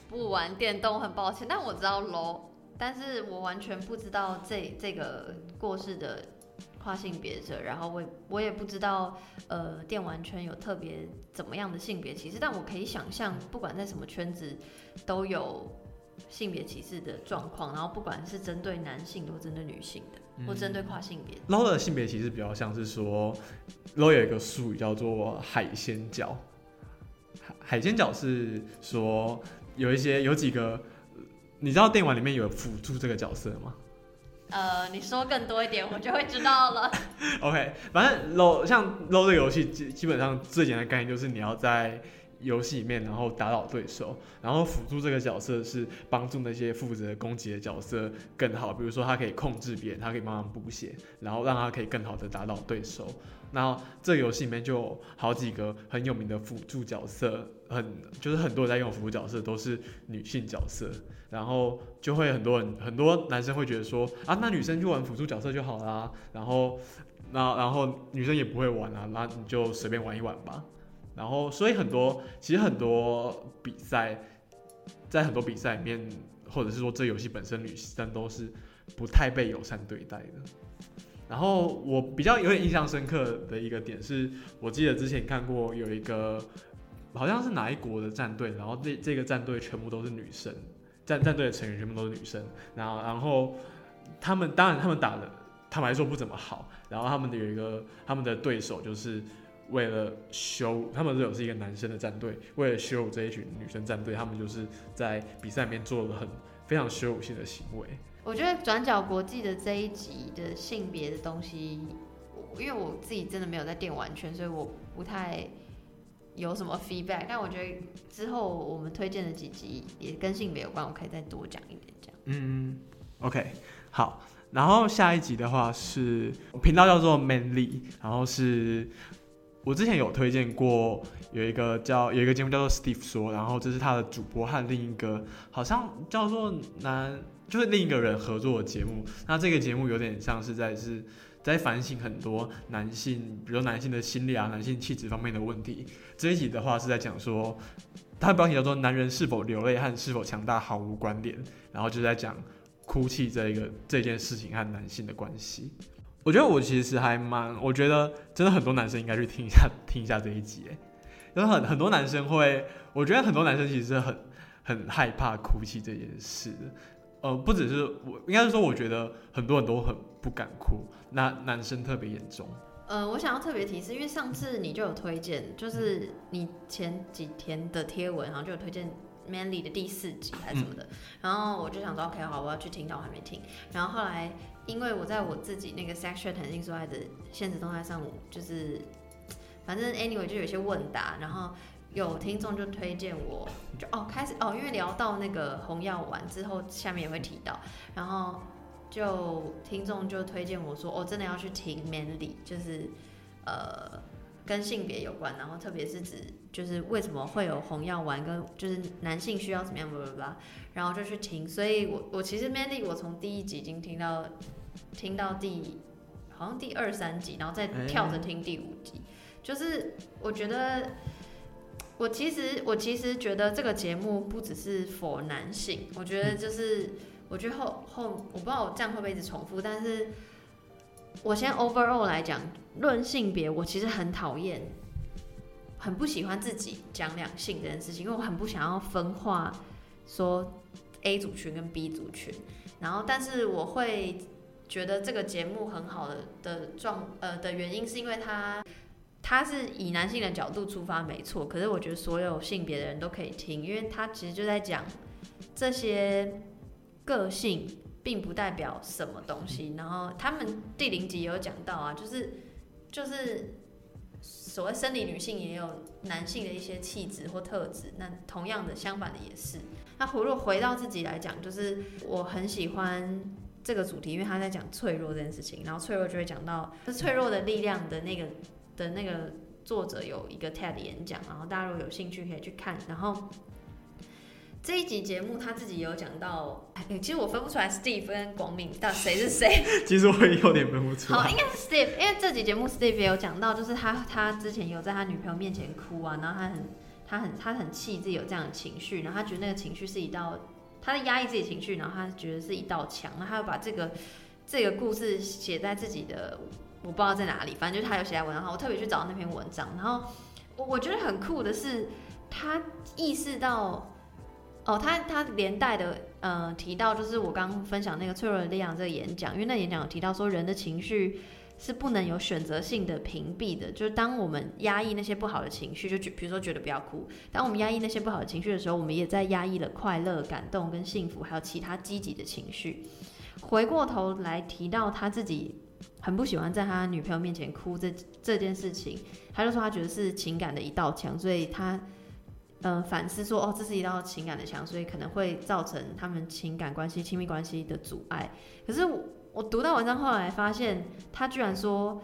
不玩电动，很抱歉，但我知道 LOL， 但是我完全不知道这个过世的跨性别者，然后我也不知道电玩圈有特别怎么样的性别歧视，但我可以想象，不管在什么圈子都有性别歧视的状况，然后不管是针对男性或针对女性的，或针对跨性别。LOL 的性别歧视比较像是说 ，LOL 有一个术语叫做海鲜角。海鲜角是说有几个，你知道电玩里面有辅助这个角色吗？你说更多一点，我就会知道了。OK， 反正 LOL 这个游戏基本上最简单的概念就是你要在游戏里面，然后打倒对手，然后辅助这个角色是帮助那些负责攻击的角色更好，比如说他可以控制别人，他可以帮忙补血，然后让他可以更好的打倒对手。那这个游戏里面就有好几个很有名的辅助角色，就是很多人在用辅助角色都是女性角色，然后就会很多男生会觉得说啊，那女生就玩辅助角色就好啦，然后女生也不会玩啊，那你就随便玩一玩吧。然后，所以很多比赛，在很多比赛里面，或者是说这游戏本身，女生都是不太被友善对待的。然后我比较有点印象深刻的一个点是，我记得之前看过有一个好像是哪一国的战队，然后这个战队全部都是女生，战队的成员全部都是女生，然后他们当然他们打的坦白说不怎么好，然后他们的对手就是。为了羞辱，他们队友是一个男生的战队，为了羞辱这一群女生战队，他们就是在比赛里面做了非常羞辱性的行为。我觉得转角国际的这一集的性别的东西，因为我自己真的没有在电玩圈，所以我不太有什么 feedback。但我觉得之后我们推荐的几集也跟性别有关，我可以再多讲一点这样。嗯 ，OK， 好。然后下一集的话是频道叫做 Manly， 然后是。我之前有推荐过有一个节目叫做 Steve 说，然后这是他的主播和另一个好像叫做就是另一个人合作的节目。那这个节目有点像是在反省很多男性，比如男性的心理啊、男性气质方面的问题。这一集的话是在讲说，他的标题叫做"男人是否流泪和是否强大毫无关联"，然后就在讲哭泣这件事情和男性的关系。我觉得我其实我觉得真的很多男生应该去听一下这一集，因为很多男生我觉得很多男生其实是很害怕哭泣这件事，不只是我，应该是说我觉得很多人都很不敢哭，那男生特别严重。我想要特别提示，因为上次你就有推荐，就是你前几天的贴文，然后就有推荐。Manly 的第4集还是什么的，然后我就想说 OK 好，我要去听，但我还没听。然后后来因为我在我自己那个 sexual 弹性说爱的限时动态上，就是反正 anyway 就有些问答，然后有听众就推荐我，就因为聊到那个红药丸之后，下面也会提到，然后就听众就推荐我说真的要去听 Manly， 就是跟性别有关，然后特别是指就是为什么会有红药丸，跟就是男性需要怎么样，然后就去听。所以我其实 Manly 我从第1集已经听到好像第2、3集，然后再跳着听第5集。就是我觉得我其实觉得这个节目不只是 for 男性，我觉得就是我觉得我不知道我这样会不会一直重复，但是。我先 overall 来讲，论性别，我其实很讨厌很不喜欢自己讲两性这件事情，因为我很不想要分化说 A 族群跟 B 族群，然后但是我会觉得这个节目很好 的原因是因为它是以男性的角度出发没错，可是我觉得所有性别的人都可以听，因为它其实就在讲这些个性并不代表什么东西，然后他们第0集有讲到啊，就是所谓生理女性也有男性的一些气质或特质，那同样的相反的也是。那如果回到自己来讲，就是我很喜欢这个主题，因为他在讲脆弱这件事情，然后脆弱就会讲到脆弱的力量的那个作者有一个 TED 演讲，然后大家如果有兴趣可以去看。然后这一集节目他自己有讲到，其实我分不出来 Steve 跟广敏到底谁是谁。其实我也有点分不出来。好，应该是 Steve， 因为这集节目 Steve 也有讲到，就是他之前有在他女朋友面前哭啊，然后他很气自己有这样的情绪，然后他觉得那个情绪是一道，他在压抑自己情绪，然后他觉得是一道墙，然后他又把这个故事写在自己的我不知道在哪里，反正就是他有写在文章上，我特别去找那篇文章，然后我觉得很酷的是他意识到。哦，他连带的提到，就是我刚刚分享那个脆弱的力量这个演讲，因为那演讲有提到说人的情绪是不能有选择性的屏蔽的，就是当我们压抑那些不好的情绪，就比如说觉得不要哭，当我们压抑那些不好的情绪的时候，我们也在压抑了快乐、感动跟幸福，还有其他积极的情绪。回过头来提到他自己很不喜欢在他女朋友面前哭这件事情，他就说他觉得是情感的一道墙，所以他。反思说，哦，这是一道情感的墙，所以可能会造成他们情感关系、亲密关系的阻碍。可是我读到文章后来发现，他居然说，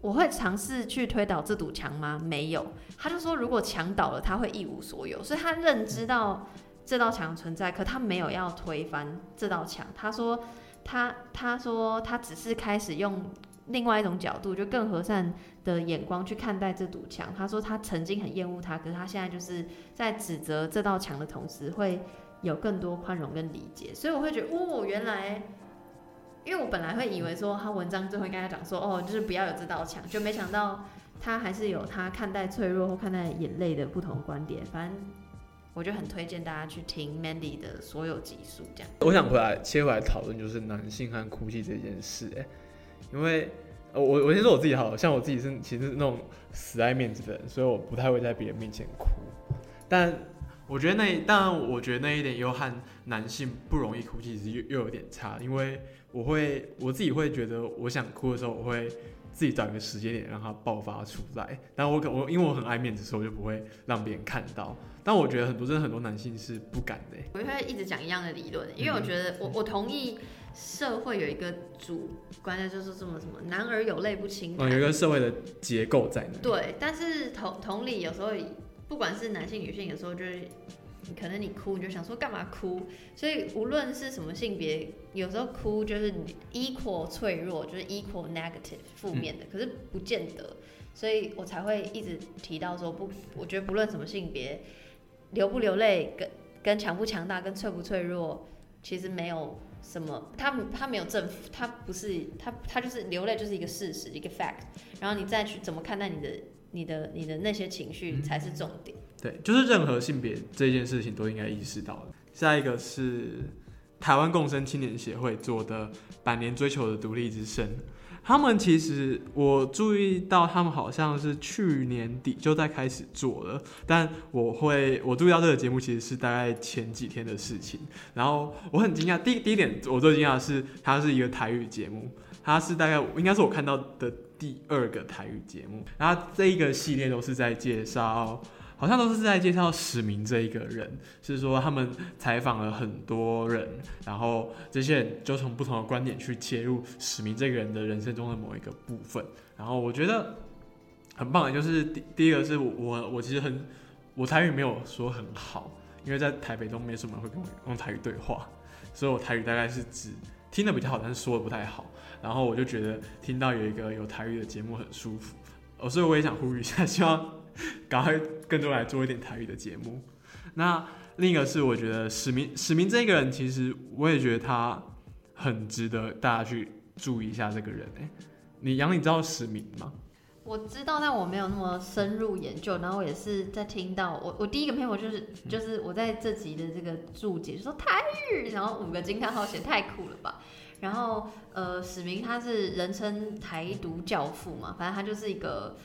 我会尝试去推倒这堵墙吗？没有，他就说如果墙倒了，他会一无所有。所以他认知到这道墙存在，可他没有要推翻这道墙。他说他只是开始用另外一种角度，就更和善的眼光去看待这堵墙。他说他曾经很厌恶它，可是他现在就是在指责这道墙的同时，会有更多宽容跟理解。所以我会觉得，哦，原来，因为我本来会以为说他文章最后应该讲说，哦，就是不要有这道墙，就没想到他还是有他看待脆弱或看待眼泪的不同观点。反正我就很推荐大家去听 Manly 的所有集数。这样，我想切回来讨论就是男性和哭泣这件事，欸。因为我先说我自己好了，像我自己是其实是那种死爱面子的人，所以我不太会在别人面前哭。但我觉得那一点又和男性不容易哭泣其实又有点差，因为我自己会觉得我想哭的时候，我会自己找一个时间点让它爆发出来。但我因为我很爱面子，所以我就不会让别人看到。但我觉得真的很多男性是不敢的，欸。我会一直讲一样的理论，因为我觉得我同意。社会有一个主观念，就是这么什么男儿有泪不轻弹，有一个社会的结构在那。对，但是同理，有时候不管是男性女性，有时候就是可能你哭，你就想说干嘛哭？所以无论是什么性别，有时候哭就是 equal 脆弱，就是 equal negative 负面的，可是不见得。所以我才会一直提到说我觉得不论什么性别，流不流泪跟强不强大跟脆不脆弱，其实没有。什么？他没有正负，他不是他就是流泪就是一个事实，一个 fact。然后你再去怎么看待你的那些情绪才是重点。对，就是任何性别这件事情都应该意识到的。下一个是台湾共生青年协会做的5年追求的独立之声，他们其实我注意到他们好像是去年底就在开始做了，但我注意到这个节目其实是大概前几天的事情。然后我很惊讶，第一点我最惊讶的是它是一个台语节目，它是大概应该是我看到的第2个台语节目。然后这一个系列都是在介绍，好像都是在介绍史明这一个人，是说他们采访了很多人，然后这些人就从不同的观点去切入史明这个人的人生中的某一个部分。然后我觉得很棒的就是第一个是我其实我台语没有说很好，因为在台北都没什么人会跟我用台语对话，所以我台语大概是只听得比较好，但是说的不太好。然后我就觉得听到有一个有台语的节目很舒服，所以我也想呼吁一下，希望赶快更多来做一点台语的节目。那另一个是我觉得史明这个人，其实我也觉得他很值得大家去注意一下这个人，欸。你知道史明吗？我知道，但我没有那么深入研究。然后我也是在听到我第一个篇幅就是我在这集的这个注解就说台语，然后5个惊叹号写太酷了吧。然后史明他是人称台独教父嘛，反正他就是一个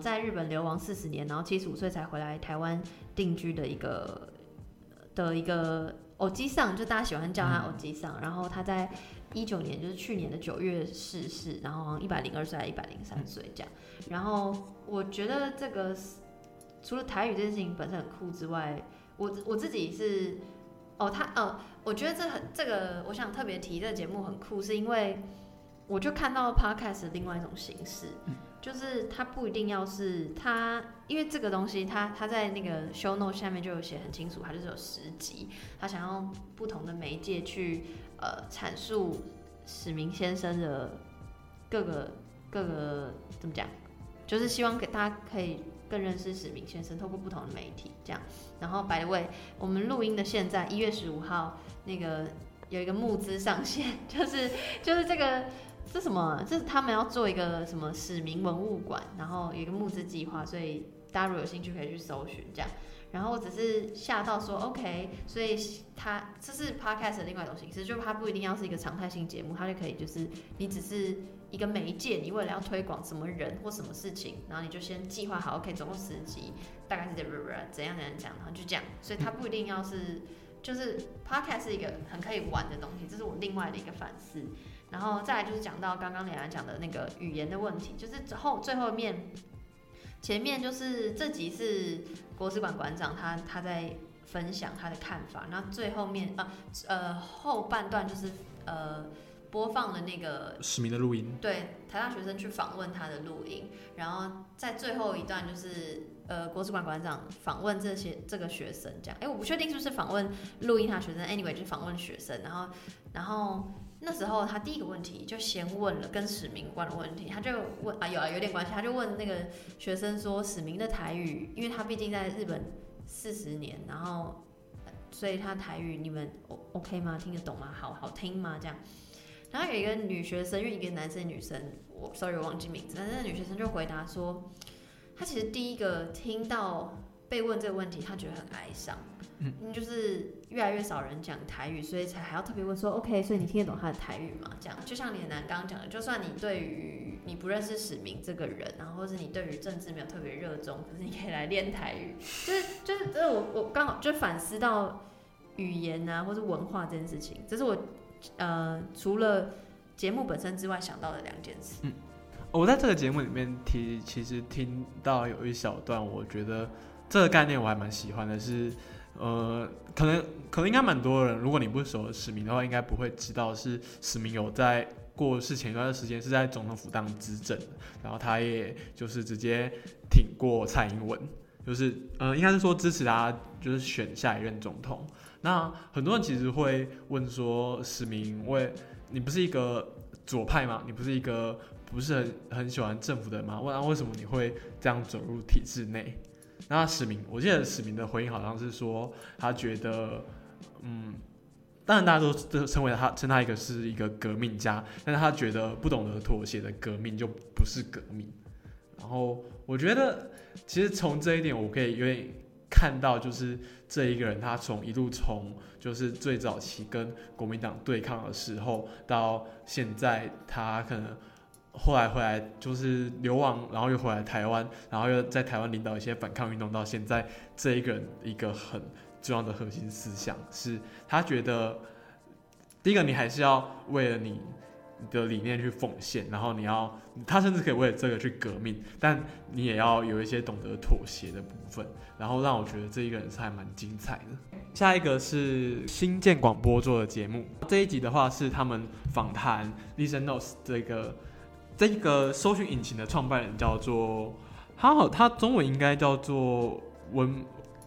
在日本流亡40年，然后75岁才回来台湾定居的一个偶机上，就大家喜欢叫他偶机上。然后他在19年，就是去年的9月逝世，然后好像102岁还103岁这样。然后我觉得这个除了台语这件事情本身很酷之外，我自己是我觉得这个我想特别提这个节目很酷，是因为我就看到 podcast 的另外一种形式，就是它不一定要是它，因为这个东西它在那个 show note 下面就有写很清楚，它就是有10集，它想要不同的媒介去阐述史明先生的各个怎么讲，就是希望给大家可以更认识史明先生，透过不同的媒体这样。然后 by the way， 我们录音的现在1月15号，那个有一个募资上线，就是这个是什么？这是他们要做一个什么史明文物馆，然后有一个募资计划，所以大家如果有兴趣可以去搜寻这样。然后我只是吓到说 OK， 所以他这是 podcast 的另外一种形式，就是它不一定要是一个常态性节目，它就可以就是你只是一个媒介，你为了要推广什么人或什么事情，然后你就先计划好 OK， 总共10集，大概是怎样，然后就这样。所以它不一定要是就是 podcast 是一个很可以玩的东西，这是我另外的一个反思。然后再来就是讲到刚刚蕾兰讲的那个语言的问题，就是最后面。前面就是这集是国史馆馆长他在分享他的看法，然后最后面后半段就是播放了那个史明的录音，对，台大学生去访问他的录音，然后在最后一段就是国史馆馆长访问这个学生这样，我不确定是不是访问录音他学生 ，anyway 就访问学生，然后。那时候他第一个问题就先问了跟史明有关的问题，他就问有点关系，他就问那个学生说史明的台语，因为他毕竟在日本40年，然后所以他台语你们 OK 吗？听得懂吗？好听吗？这样。然后有一个女学生，因为一个男生女生，我忘记名字，但是那女学生就回答说，她其实第一个听到被问这个问题，她觉得很哀伤。就是越来越少人讲台语，所以才还要特别问说 OK， 所以你听得懂他的台语吗？这样就像你很难刚刚讲的，就算你对于你不认识史明这个人，然后或是你对于政治没有特别热衷，可是你可以来练台语，就是我刚好就反思到语言啊或是文化这件事情，这是我除了节目本身之外想到的2件事。我在这个节目里面其实听到有一小段，我觉得这个概念我还蛮喜欢的是。可能应该蛮多人，如果你不熟史明的话，应该不会知道是史明有在过世前一段时间是在总统府当资政，然后他也就是直接挺过蔡英文，就是应该是说支持他就是选下一任总统。那很多人其实会问说，史明你不是一个左派吗？你不是一个不是很喜欢政府的人吗？为什么你会这样走入体制内？那史明，我记得史明的回应好像是说，他觉得，当然大家都称他是一个革命家，但是他觉得不懂得妥协的革命就不是革命。然后我觉得，其实从这一点，我可以有点看到，就是这一个人他一路从就是最早期跟国民党对抗的时候，到现在他可能。后来回来就是流亡，然后又回来台湾，然后又在台湾领导一些反抗运动，到现在这一个人一个很重要的核心思想是，他觉得第一个你还是要为了你的理念去奉献，然后他甚至可以为了这个去革命，但你也要有一些懂得妥协的部分，然后让我觉得这一个人是还蛮精彩的。下一个是新建广播做的节目，这一集的话是他们访谈 Listen Notes 这个搜寻引擎的创办人叫做他中文应该叫做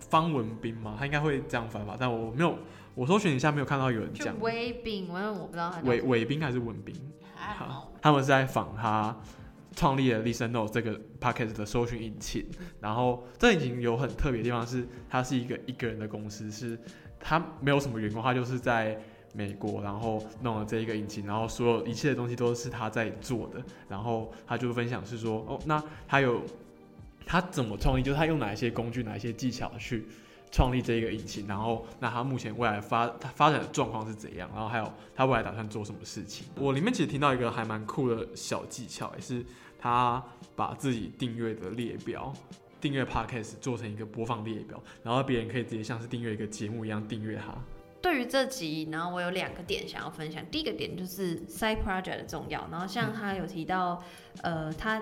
方文彬嘛，他应该会这样翻吧，但我没有，我搜寻一下没有看到有人讲。韦彬，我不知道他叫韦彬还是文彬。他们是在仿他创立了 Listen Notes 这个 podcast 的搜寻引擎，然后这个引擎有很特别的地方是，它是一个人的公司，是他没有什么员工，他就是在美国，然后弄了这一个引擎，然后所有一切的东西都是他在做的，然后他就分享是说，哦，那他怎么创立，就是他用哪一些工具、哪一些技巧去创立这个引擎，然后那他目前未来他发展的状况是怎样，然后还有他未来打算做什么事情。我里面其实听到一个还蛮酷的小技巧，也是他把自己订阅的列表，订阅 podcast 做成一个播放列表，然后别人可以直接像是订阅一个节目一样订阅它。对于这集，然后我有两个点想要分享。第一个点就是 side project 的重要，然后像他有提到，他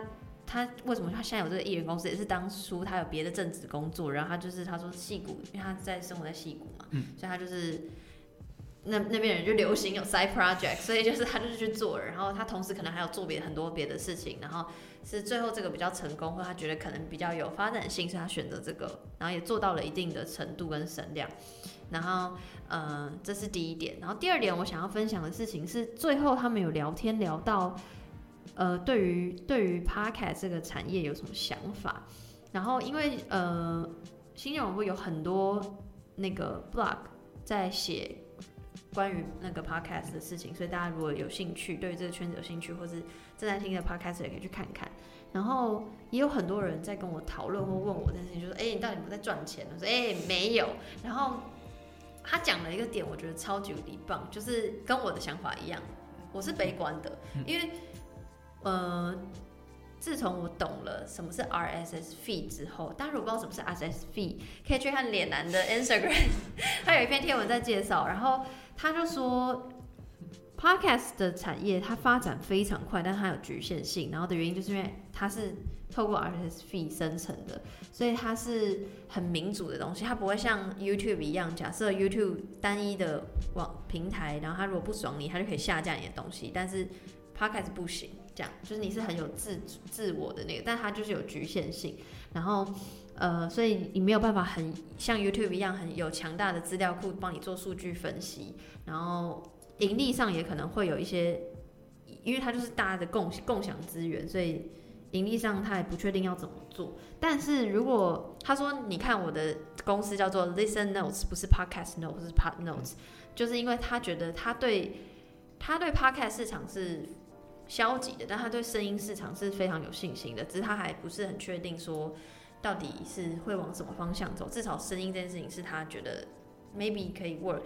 为什么他现在有这个艺人公司，也是当初他有别的正职工作，然后他就是他说矽谷，因为他在生活在矽谷嘛，所以他就是那边人就流行有 side project， 所以就是他就去做了，然后他同时可能还有做很多别的事情，然后是最后这个比较成功，或他觉得可能比较有发展性，所以他选择这个，然后也做到了一定的程度跟声量。然后，这是第一点。然后第二点，我想要分享的事情是，最后他们有聊天聊到。对于 podcast 这个产业有什么想法？然后因为新人网会有很多那个 blog 在写关于那个 podcast 的事情，所以大家如果有兴趣，对于这个圈子有兴趣，或是正在听的 podcast 也可以去看看。然后也有很多人在跟我讨论或问我这件事情，就说：“哎，你到底有没有在赚钱？”我说：“哎，没有。”然后他讲了一个点，我觉得超级无敌棒，就是跟我的想法一样，我是悲观的，因为。自从我懂了什么是 RSS feed 之后，大家如果不知道什么是 RSS feed， 可以去看脸男的 Instagram， 他有一篇贴文在介绍，然后他就说 ，podcast 的产业它发展非常快，但它有局限性，然后的原因就是因为它是透过 RSS feed 生成的，所以它是很民主的东西，它不会像 YouTube 一样，假设 YouTube 单一的平台，然后它如果不爽你，它就可以下架你的东西，但是 podcast 不行。这样就是你是很有 自我的那个，但它就是有局限性，然后所以你没有办法很像 YouTube 一样很有强大的资料库帮你做数据分析，然后盈利上也可能会有一些，因为它就是大家的共享资源，所以盈利上它也不确定要怎么做。但是如果他说你看我的公司叫做 Listen Notes， 不是 Podcast Notes， 是 Pod Notes， 就是因为他觉得他对 Podcast 市场是消极的，但他对声音市场是非常有信心的，只是他还不是很确定说到底是会往什么方向走。至少声音这件事情是他觉得 maybe 可以 work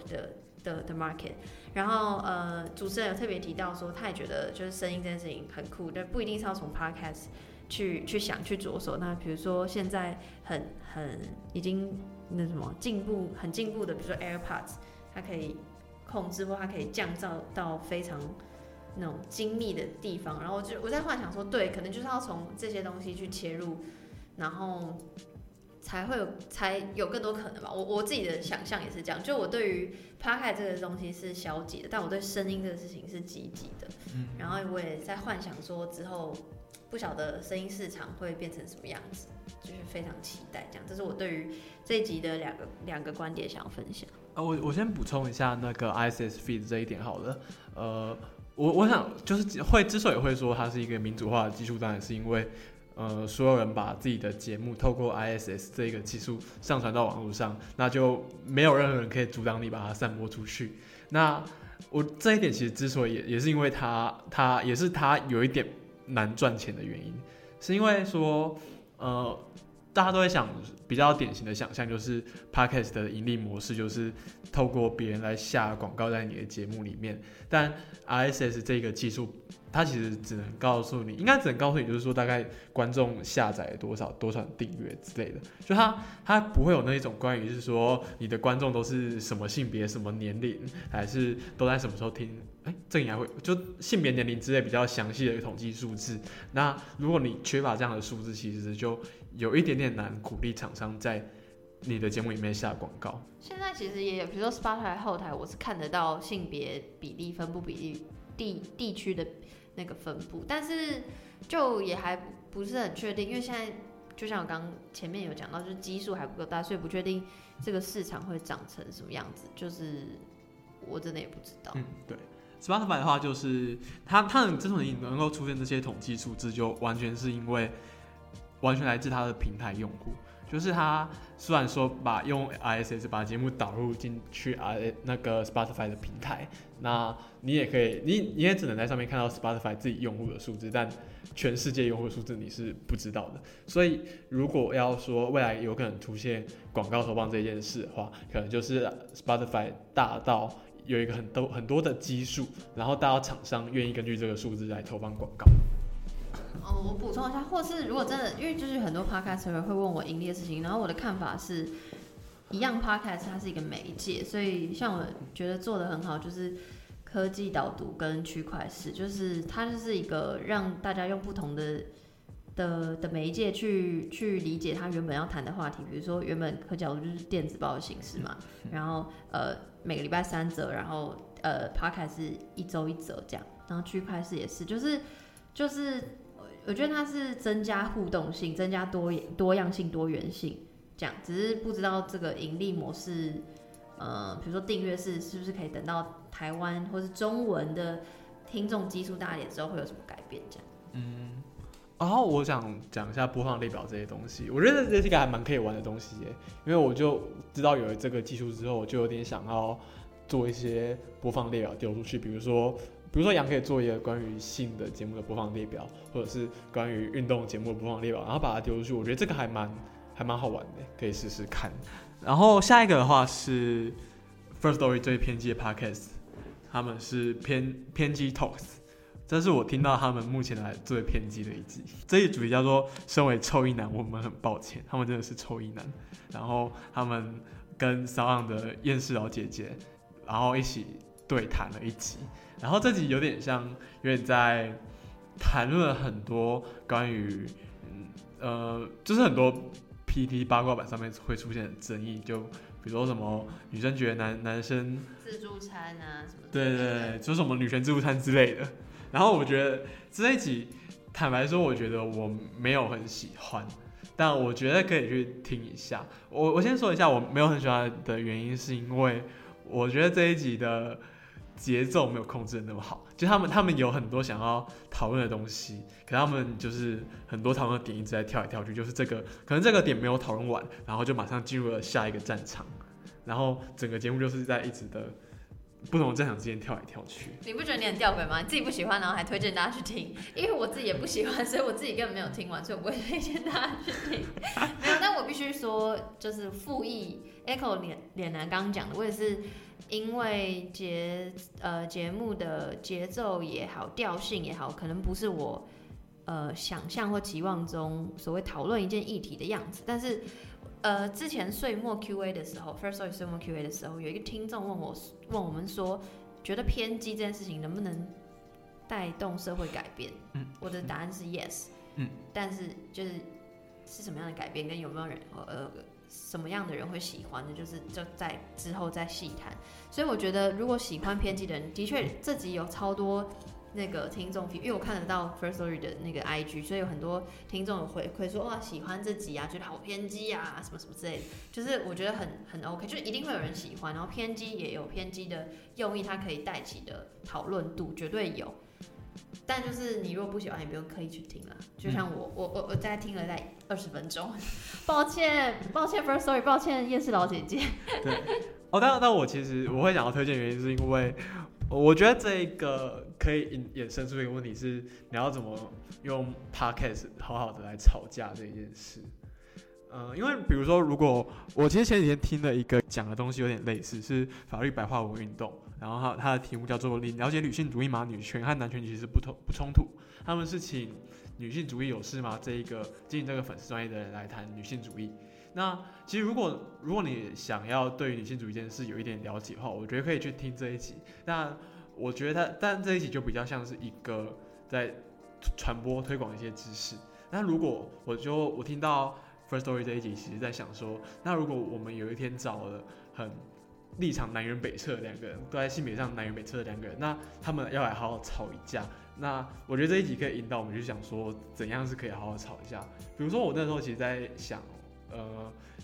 的 market。然后主持人有特别提到说，他也觉得就是声音这件事情很酷，但不一定是要从 podcast 去想去着手。那比如说现在很已经那什么进步很进步的，比如说 AirPods， 它可以控制或它可以降噪到非常。那种精密的地方，然后我在幻想说，对，可能就是要从这些东西去切入，然后才有更多可能吧。我自己的想象也是这样，就我对于 podcast 这个东西是消极的，但我对声音这个事情是积极的。然后我也在幻想说，之后不晓得声音市场会变成什么样子，就是非常期待这样。这是我对于这一集的两个观点想要分享。我先补充一下那个 RSS feed 这一点好了，我想就是之所以会说它是一个民主化的技术，当然是因为所有人把自己的节目透过 RSS 这个技术上传到网络上，那就没有任何人可以阻挡你把它散播出去。那我这一点其实之所以也是因为它也是它有一点难赚钱的原因，是因为说大家都会想比较典型的想象就是 podcast 的盈利模式就是透过别人来下广告在你的节目里面，但 RSS 这个技术它其实只能告诉你，应该只能告诉你就是说大概观众下载多少订阅之类的，就它不会有那一种关于是说你的观众都是什么性别什么年龄还是都在什么时候听，这应该会就性别年龄之类比较详细的统计数字。那如果你缺乏这样的数字，其实就有一点点难鼓励厂商在你的节目里面下广告。现在其实也有，比如说 Spotify 后台，我是看得到性别比例分布比例地区的那个分布，但是就也还不是很确定，因为现在就像我刚前面有讲到，就是基数还不够大，所以不确定这个市场会长成什么样子，就是我真的也不知道。对。Spotify 的话，就是它之所以能够出现这些统计数字，就完全是因为。完全来自它的平台用户，就是他虽然说把用 RSS 把节目导入进去那个 Spotify 的平台，那你也可以，你也只能在上面看到 Spotify 自己用户的数字，但全世界用户的数字你是不知道的。所以如果要说未来有可能出现广告投放这件事的话，可能就是 Spotify 大到有一个很多的基数，然后大到厂商愿意根据这个数字来投放广告。我补充一下，或是如果真的，因为就是很多 podcaster 会问我盈利的事情，然后我的看法是，一样 podcast 它是一个媒介，所以像我觉得做得很好，就是科技导读跟区块式，就是它就是一个让大家用不同的媒介去理解它原本要谈的话题，比如说原本科技导读就是电子报的形式嘛，然后每个礼拜3则，然后podcast 是1周1则这样，然后区块式也是，就是。我觉得它是增加互动性、增加多样性、多元性，这样只是不知道这个盈利模式，比如说订阅式是不是可以等到台湾或是中文的听众基数大一点之后会有什么改变？这样。然后我想讲一下播放列表这些东西，我觉得这是一个还蛮可以玩的东西耶，因为我就知道有了这个技术之后，我就有点想要做一些播放列表丢出去，比如说杨可以做一个关于性的节目的播放列表，或者是关于运动节目的播放列表，然后把它丢出去，我觉得这个还蛮好玩的，可以试试看。然后下一个的话是 Firstory 最偏激的 Podcast， 他们是偏激 Talks， 这是我听到他们目前来最偏激的一集。这一主题叫做身为臭一男我们很抱歉，他们真的是臭一男，然后他们跟SoundOn的厌世老姐姐然后一起对谈了一集，然后这集有点在谈论了很多关于就是很多 PT 八卦版上面会出现的争议，就比如说什么女生觉得男生自助餐啊什么之类的，对，就是什么女权自助餐之类的。然后我觉得这一集坦白说，我觉得我没有很喜欢，但我觉得可以去听一下。我先说一下我没有很喜欢的原因，是因为我觉得这一集的节奏没有控制的那么好，就他们有很多想要讨论的东西，可是他们就是很多讨论的点一直在跳来跳去，就是可能这个点没有讨论完，然后就马上进入了下一个战场，然后整个节目就是在一直的不同的战场之间跳来跳去。你不觉得你很吊诡吗？你自己不喜欢，然后还推荐大家去听，因为我自己也不喜欢，所以我自己根本没有听完，所以我不会推荐大家去听。没有，但我必须说，就是复议 Echo 脸男刚讲的，我也是。因为节目的节奏也好，调性也好，可能不是我想象或期望中所谓讨论一件议题的样子。但是之前岁末 QA 的时候 ，Firstory 岁末 QA 的时候，有一个听众问我们说，觉得偏激这件事情能不能带动社会改变？我的答案是 yes。但是就是什么样的改变，跟有没有人什么样的人会喜欢的，就是就在之后再细谈。所以我觉得，如果喜欢偏激的人，的确这集有超多那个听众，因为我看得到 Firstory 的那个 IG， 所以有很多听众有回馈说哇喜欢这集啊，觉得好偏激啊，什么什么之类的。就是我觉得很 OK， 就一定会有人喜欢。然后偏激也有偏激的用意，它可以带起的讨论度绝对有。但就是你如果不喜欢，也不用刻意去听了。就像我大概听了在20分钟，抱歉 Firstory， 抱歉夜市老姐姐。对，但我其实我会想要推荐原因是因为我觉得这个可以衍生出一个问题是，你要怎么用 podcast 好好的来吵架这件事。因为比如说，如果我其实前几天听了一个讲的东西有点类似，是法律白话文运动，然后它的题目叫做你了解女性主义吗？女权和男权其实不冲突，他们是请女性主义有事吗这一个经营这个粉丝专业的人来谈女性主义。那其实如果你想要对于女性主义这件事有一点了解的话，我觉得可以去听这一集。那我觉得但这一集就比较像是一个在传播推广一些知识。那如果我听到 Firstory 这一集，其实在想说，那如果我们有一天找了很立场南辕北辙的两个人，都在性别上南辕北辙的两个人，那他们要来好好吵一架。那我觉得这一集可以引导我们去想说，怎样是可以好好吵一架。比如说我那时候其实在想，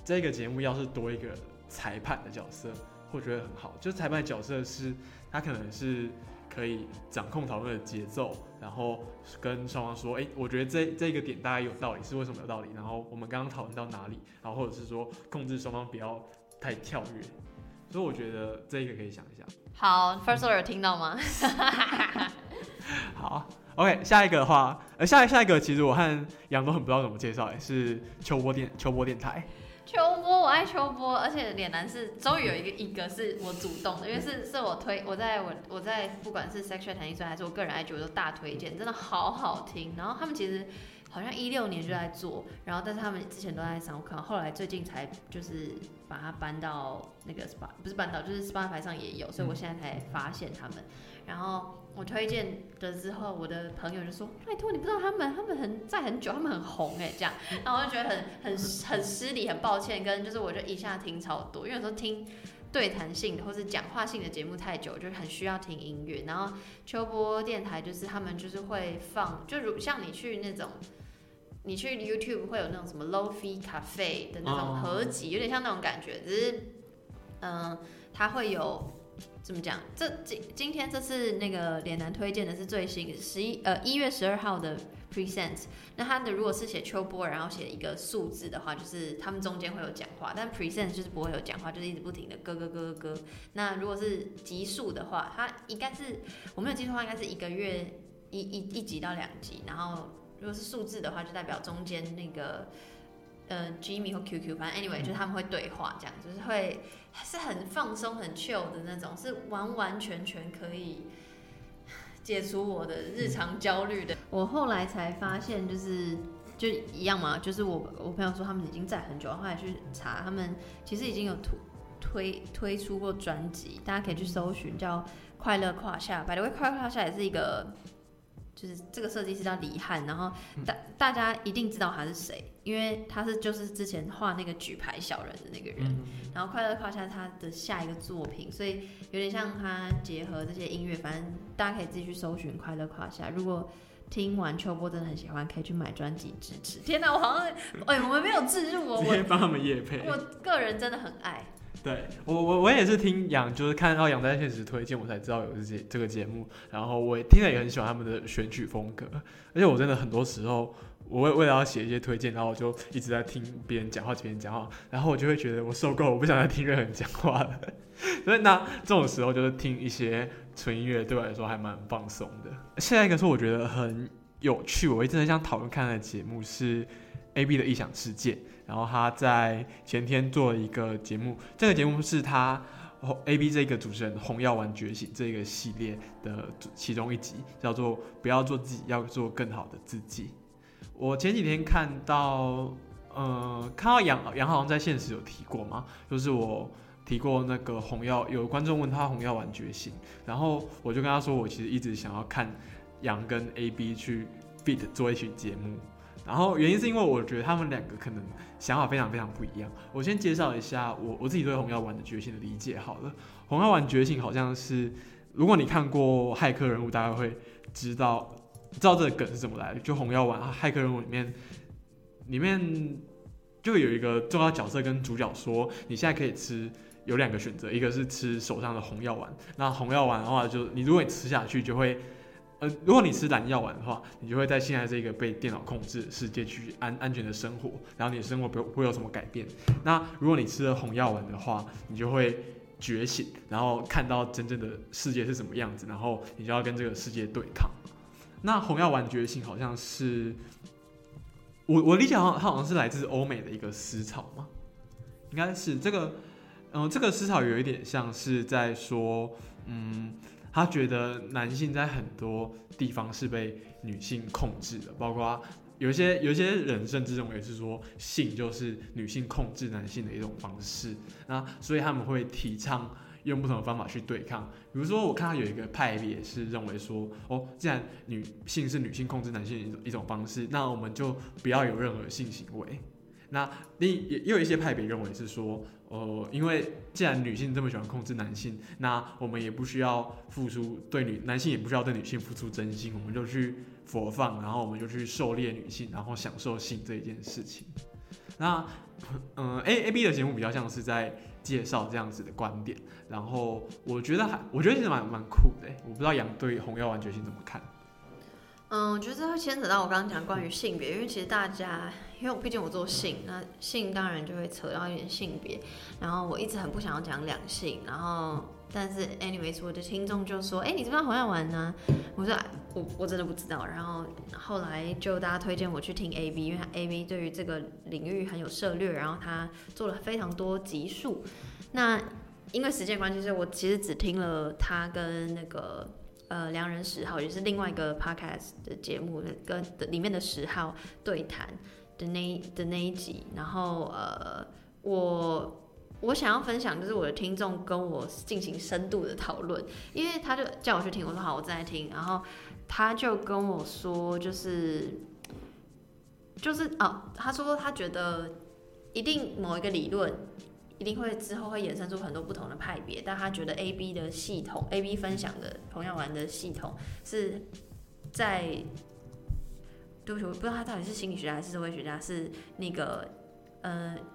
这个节目要是多一个裁判的角色，会觉得很好。就是裁判的角色是，他可能是可以掌控讨论的节奏，然后跟双方说，我觉得这个点大概有道理，是为什么有道理，然后我们刚刚讨论到哪里，然后或者是说控制双方不要太跳跃，所以我觉得这个可以想一下。好 Firstory 有听到吗？好 OK， 下一个的话，下一个其实我和杨都很不知道怎么介绍，是秋波电台。秋波，我爱秋波，而且脸男是终于有一个是我主动的，因为是我推，我在不管是 sexual 谈艺术还是我个人 IG 我都大推荐，真的好好听。然后他们其实好像2016年就在做，然后但是他们之前都在SoundOn，后来最近才就是把它搬到那个 Spotify 上也有，所以我现在才发现他们。然后我推荐的之后，我的朋友就说：“拜托，你不知道他们很久，他们很红哎，这样。”然后我就觉得很失礼，很抱歉，跟就是我就一下听超多，因为有时候听对谈性的或是讲话性的节目太久，就是很需要听音乐。然后秋波电台就是他们就是会放，就如像你去那种。你去 YouTube 会有那种什么 Lo-fi Cafe 的那种合集，有点像那种感觉，只是，它会有怎么讲？今天这次那个脸男推荐的是最新1月12号的 Presents， 那他的如果是写秋波，然后写一个数字的话，就是他们中间会有讲话，但 Presents 就是不会有讲话，就是一直不停的咯咯咯。那如果是集数的话，它应该是我没有记错的话，应该是一个月一集到2集，然后。如果是数字的话，就代表中间那个Jimmy 或 QQ， 反正 anyway 就是他们会对话，这样就是会是很放松、很 chill 的那种，是完完全全可以解除我的日常焦虑的。我后来才发现，就一样嘛，就是我朋友说他们已经在很久了，后来去查，他们其实已经有推出过专辑，大家可以去搜寻叫“快乐胯下 ”，by the way，“ 快乐胯下”也是一个。就是这个设计师叫李翰，然后大家一定知道他是谁，因为他是就是之前画那个举牌小人的那个人，然后快乐胯下他的下一个作品，所以有点像他结合这些音乐，反正大家可以自己去搜寻快乐胯下。如果听完秋波真的很喜欢，可以去买专辑支持。天哪，我好像我们没有置入我，直接帮他们业配。我个人真的很爱。对，我也是听杨，就是看到杨在现实推荐，我才知道有这个节目。然后我听了也很喜欢他们的选曲风格，而且我真的很多时候，我为了要写一些推荐，然后我就一直在听别人讲话，然后我就会觉得我受够了，我不想再听任何人讲话了。所以那这种时候就是听一些纯音乐，对我来说还蛮放松的。下一个是我觉得很有趣，我一直很想讨论看的节目是 AB 的异想世界。然后他在前天做了一个节目，这个节目是他 AB 这个主持人红药丸觉醒这个系列的其中一集，叫做不要做自己，要做更好的自己。我前几天看到杨好像在现实有提过嘛，就是我提过那个红药，有观众问他红药丸觉醒，然后我就跟他说我其实一直想要看杨跟 AB 去 fit 做一期节目。然后原因是因为我觉得他们两个可能想法非常非常不一样。我先介绍一下我自己对红药丸的觉醒的理解好了。红药丸觉醒好像是，如果你看过《骇客任务》，大概会知道这个梗是怎么来的。就红药丸《骇客任务》里面就有一个重要角色跟主角说，你现在可以吃。有两个选择，一个是吃手上的红药丸，那红药丸的话就你如果你吃下去就会。如果你吃蓝药丸的话，你就会在现在这个被电脑控制的世界去安全的生活，然后你的生活不会有什么改变。那如果你吃了红药丸的话，你就会觉醒，然后看到真正的世界是什么样子，然后你就要跟这个世界对抗。那红药丸觉醒好像是我理解，它好像是来自欧美的一个思潮嘛，应该是这个，这个思潮有一点像是在说，他觉得男性在很多地方是被女性控制的，包括有一些人甚至认为是说性就是女性控制男性的一种方式，那所以他们会提倡用不同的方法去对抗。比如说我看到有一个派别是认为说，既然女性是女性控制男性的一种方式，那我们就不要有任何性行为。那也有一些派别认为是说，因为既然女性这么喜欢控制男性，那我们也不需要付出对男性也不需要对女性付出真心，我们就去佛放，然后我们就去狩猎女性，然后享受性这一件事情。那AB 的节目比较像是在介绍这样子的观点，然后我觉得其实蛮酷的。我不知道杨对红药丸决心怎么看。我觉得这会牵扯到我刚刚讲关于性别，因为其实大家，因为毕竟我做性，那性当然就会扯到一点性别。然后我一直很不想要讲两性，然后但是 anyways 我的听众就说，你知不知道红药丸呢？我说我真的不知道。然后后来就大家推荐我去听 AB， 因为 AB 对于这个领域很有涉略，然后他做了非常多集数。那因为时间关系，所以我其实只听了他跟那个。良人十号也是另外一个 podcast 的节目跟里面的十号对谈的那一集，然后我想要分享就是我的听众跟我进行深度的讨论，因为他就叫我去听，我说好，我正在听，然后他就跟我说他说他觉得一定某一个理论。一定会之后会衍生出很多不同的派别，但他觉得 AB 的系统 ，AB 分享的红药丸的系统是在，对不起，我不知道他到底是心理学家还是社会学家，是那个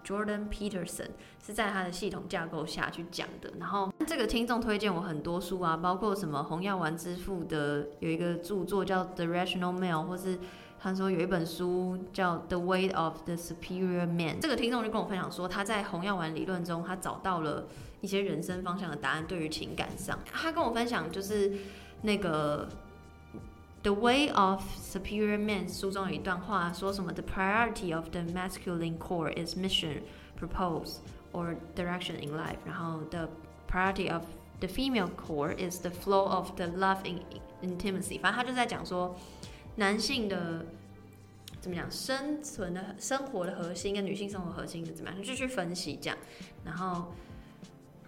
Jordan Peterson 是在他的系统架构下去讲的。然后这个听众推荐我很多书啊，包括什么红药丸之父的有一个著作叫 The Rational Male， 或是。他说有一本书叫《The Way of the Superior Man》，这个听众就跟我分享说，他在红药丸理论中，他找到了一些人生方向的答案。对于情感上，他跟我分享就是那个《The Way of Superior Man》书中有一段话，说什么 "The priority of the masculine core is mission, purpose, or direction in life"， 然后 "The priority of the female core is the flow of the love in intimacy"。反正他就在讲说。男性的怎么讲，生活的核心跟女性生活核心是怎么样，就去分析这样。然后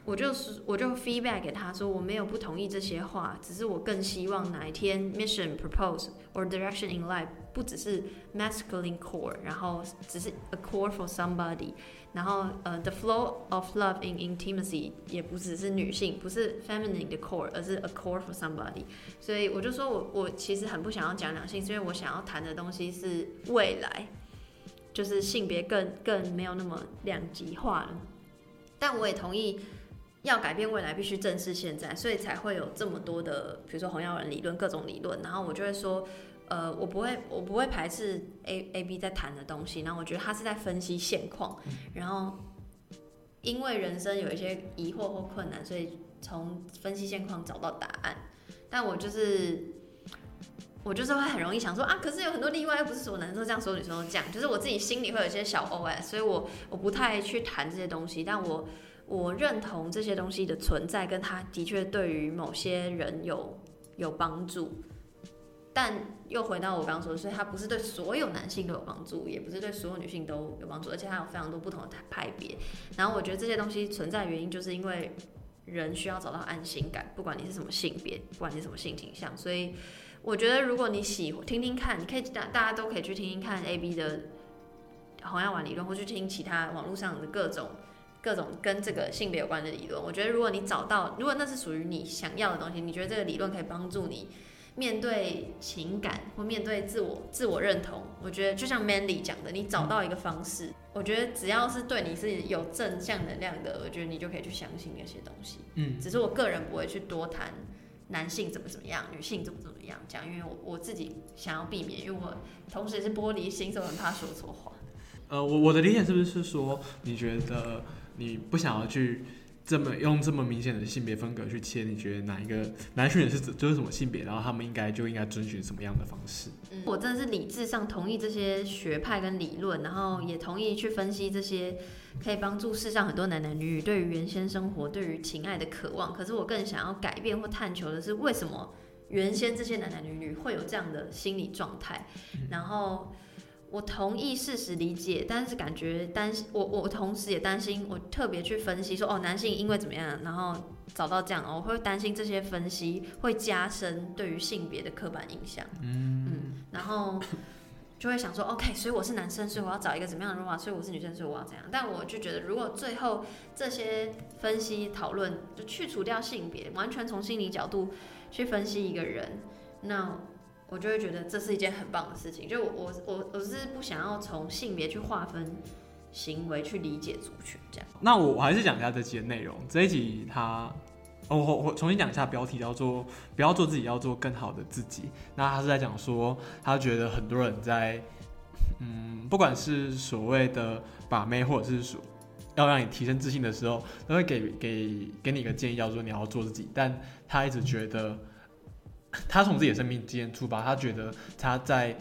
我就 feedback 给他说，我没有不同意这些话，只是我更希望哪一天 mission, purpose or direction in life 不只是 masculine core， 然后只是 a core for somebody， 然后the flow of love in intimacy 也不只是女性，不是 feminine 的 core， 而是 a core for somebody。所以我就说我其实很不想要讲两性，是因为我想要谈的东西是未来，就是性别更没有那么两极化了。但我也同意。要改变未来，必须正视现在，所以才会有这么多的，比如说红药丸理论、各种理论。然后我就会说，我不会排斥 AB 在谈的东西。然后我觉得他是在分析现况。然后，因为人生有一些疑惑或困难，所以从分析现况找到答案。但我就是会很容易想说啊，可是有很多例外，又不是所有男生都这样，所有女生都这样。就是我自己心里会有一些小 OS， 所以我不太去谈这些东西，但我认同这些东西的存在，跟它的确对于某些人有帮助，但又回到我刚刚说的，所以它不是对所有男性都有帮助，也不是对所有女性都有帮助，而且它有非常多不同的派别。然后我觉得这些东西存在的原因，就是因为人需要找到安心感，不管你是什么性别，不管你是什么性倾向。所以我觉得，如果你喜欢听听看，你可以大家都可以去听听看 AB 的红药丸理论，或去听其他网络上的各种跟这个性别有关的理论。我觉得如果那是属于你想要的东西，你觉得这个理论可以帮助你面对情感或面对自我认同，我觉得就像 Manly 讲的，你找到一个方式，我觉得只要是对你是有正向能量的，我觉得你就可以去相信那些东西。只是我个人不会去多谈男性怎么怎么样，女性怎么怎么样讲，因为我自己想要避免，因为我同时是玻璃心，所以我很怕说错话。我的理解是不是说，你觉得你不想要去用这么明显的性别分隔去切，你觉得哪一个男性是就是什么性别，然后他们应该遵循什么样的方式？我真的是理智上同意这些学派跟理论，然后也同意去分析这些可以帮助世上很多男男女女对于原先生活、对于情爱的渴望。可是我更想要改变或探求的是，为什么原先这些男男女女会有这样的心理状态？然后。我同意事实理解，但是感觉我同时也担心，我特别去分析说男性因为怎么样，然后找到这样，我会担心这些分析会加深对于性别的刻板印象。然后就会想说 ，OK， 所以我是男生，所以我要找一个怎么样的人啊？所以我是女生，所以我要怎样？但我就觉得，如果最后这些分析讨论就去除掉性别，完全从心理角度去分析一个人，那。我就会觉得这是一件很棒的事情，就我是不想要从性别去划分行为去理解族群这样。那我还是讲一下这集的内容。这一集它我重新讲一下标题，叫做不要做自己，要做更好的自己。那他是在讲说他觉得很多人在不管是所谓的把妹或者是说要让你提升自信的时候，都会 给你一个建议，叫做你要做自己。但他一直觉得他从自己的生命经验出发，他觉得他在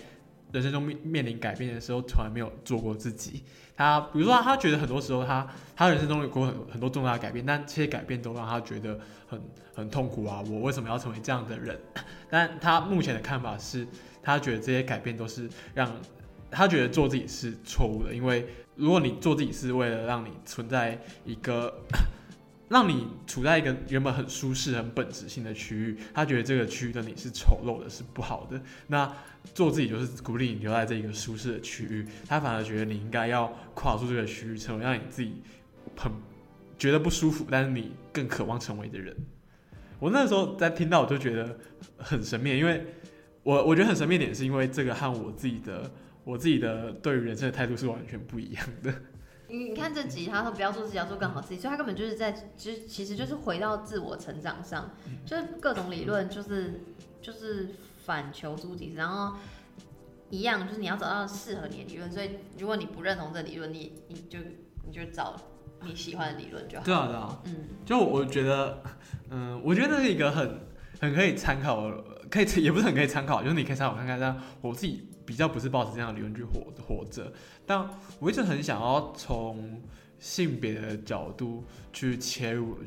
人生中面临改变的时候从来没有做过自己。他比如说他觉得很多时候他人生中有过 很多重大的改变，但这些改变都让他觉得 很痛苦啊，我为什么要成为这样的人。但他目前的看法是他觉得这些改变都是让他觉得做自己是错误的，因为如果你做自己是为了让你存在一个让你处在一个原本很舒适很本质性的区域，他觉得这个区域的你是丑陋的，是不好的。那做自己就是鼓励你留在这个舒适的区域，他反而觉得你应该要跨出这个区域，成为让你自己很觉得不舒服但是你更渴望成为的人。我那时候在听到我就觉得很神秘，因为 我觉得很神秘点是因为这个和我自己的对于人生的态度是完全不一样的。你看这集他说不要做自己，要做更好自己，所以他根本就是在其实就是回到自我成长上，就是各种理论就是反求诸己，然后一样就是你要找到适合你的理论，所以如果你不认同这理论，你就找你喜欢的理论就好。对啊对啊，就我觉得我觉得这是一个很可以参考，可以也不是很可以参考，就是你可以参考看看，但我自己比较不是抱持这样的理论去活着。但我一直很想要从性别的角度去切入，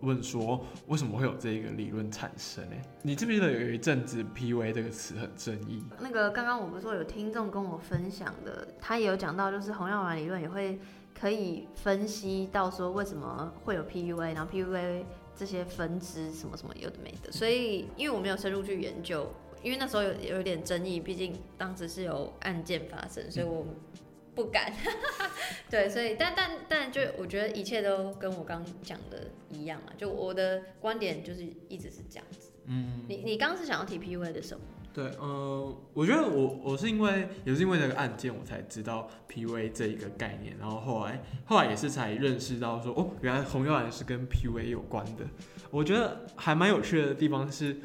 问说为什么会有这个理论产生呢？你记不记得有一阵子 PUA 这个词很争议？那个刚刚我不是说有听众跟我分享的，他也有讲到，就是红药丸理论也会可以分析到说为什么会有 PUA， 然后 PUA。这些分支什么什么有的没的，所以因为我没有深入去研究，因为那时候 有点争议，毕竟当时是有案件发生，所以我不敢。对，所以但就我觉得一切都跟我刚讲的一样啊，就我的观点就是一直是这样子。你刚刚是想要提 PUA 的什么？对，我觉得我是因为也是因为这个案件，我才知道 PUA 这一个概念，然后后来也是才认识到说，哦，原来红药丸是跟 PUA 有关的。我觉得还蛮有趣的地方是，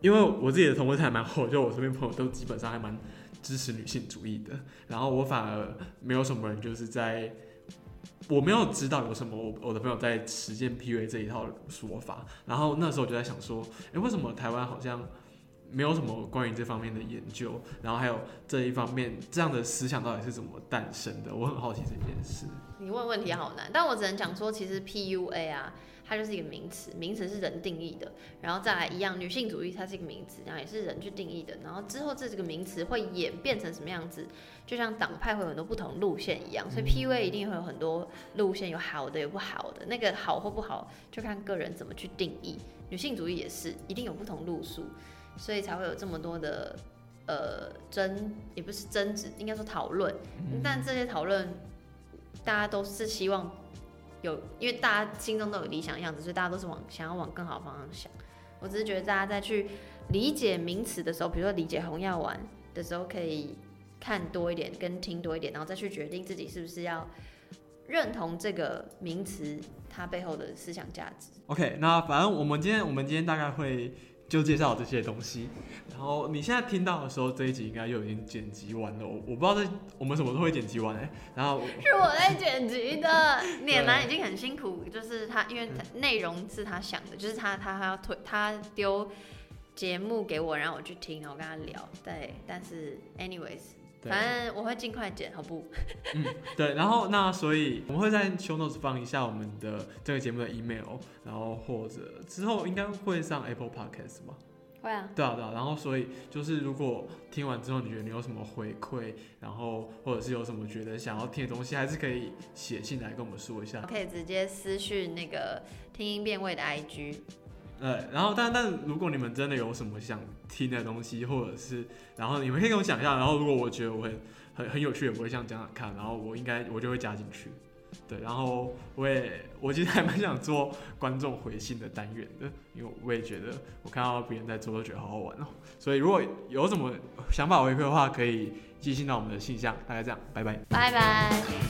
因为我自己的同温层还蛮厚，就我身边朋友都基本上还蛮支持女性主义的，然后我反而没有什么人就是在。我没有知道有什么我的朋友在实践 PUA 这一套说法，然后那时候我就在想说，为什么台湾好像没有什么关于这方面的研究，然后还有这一方面这样的思想到底是怎么诞生的？我很好奇这件事。你问问题好难，但我只能讲说，其实 PUA 啊，它就是一个名词，名词是人定义的，然后再来一样，女性主义它是一个名词，然后也是人去定义的，然后之后这个名词会演变成什么样子，就像党派会有很多不同路线一样，所以 PUA 一定会有很多路线，有好的有不好的，那个好或不好就看个人怎么去定义。女性主义也是，一定有不同路数。所以才会有这么多的也不是争执，应该说讨论。但这些讨论，大家都是希望有，因为大家心中都有理想的样子，所以大家都是想要往更好的方向想。我只是觉得大家在去理解名词的时候，比如说理解红药丸的时候，可以看多一点，跟听多一点，然后再去决定自己是不是要认同这个名词它背后的思想价值。OK， 那反正我们今天大概会。就介绍这些东西，然后你现在听到的时候，这一集应该就已经剪辑完了。我不知道我们什么时候会剪辑完然后是我在剪辑的。脸男已经很辛苦，就是他因为内容是他想的，就是他要推他丢节目给我，然后我去听，然后我跟他聊。对，但是 anyways。反正我会尽快剪，好不？对。然后那所以我们会在 show notes 放一下我们的这个节目的 email， 然后或者之后应该会上 Apple Podcast 吗？会啊。对啊对啊。然后所以就是如果听完之后你觉得你有什么回馈，然后或者是有什么觉得想要听的东西，还是可以写信来跟我们说一下。可以直接私讯那个听音辨位的 IG。然后但如果你们真的有什么想听的东西，或者是然后你们可以跟我讲一下，然后如果我觉得我很有趣，也不会像这样看，然后我就会加进去。对，然后我其实还蛮想做观众回信的单元的，因为我也觉得我看到别人在做都觉得好好玩哦。所以如果有什么想法回馈的话，可以寄信到我们的信箱，大概这样，拜拜，拜拜。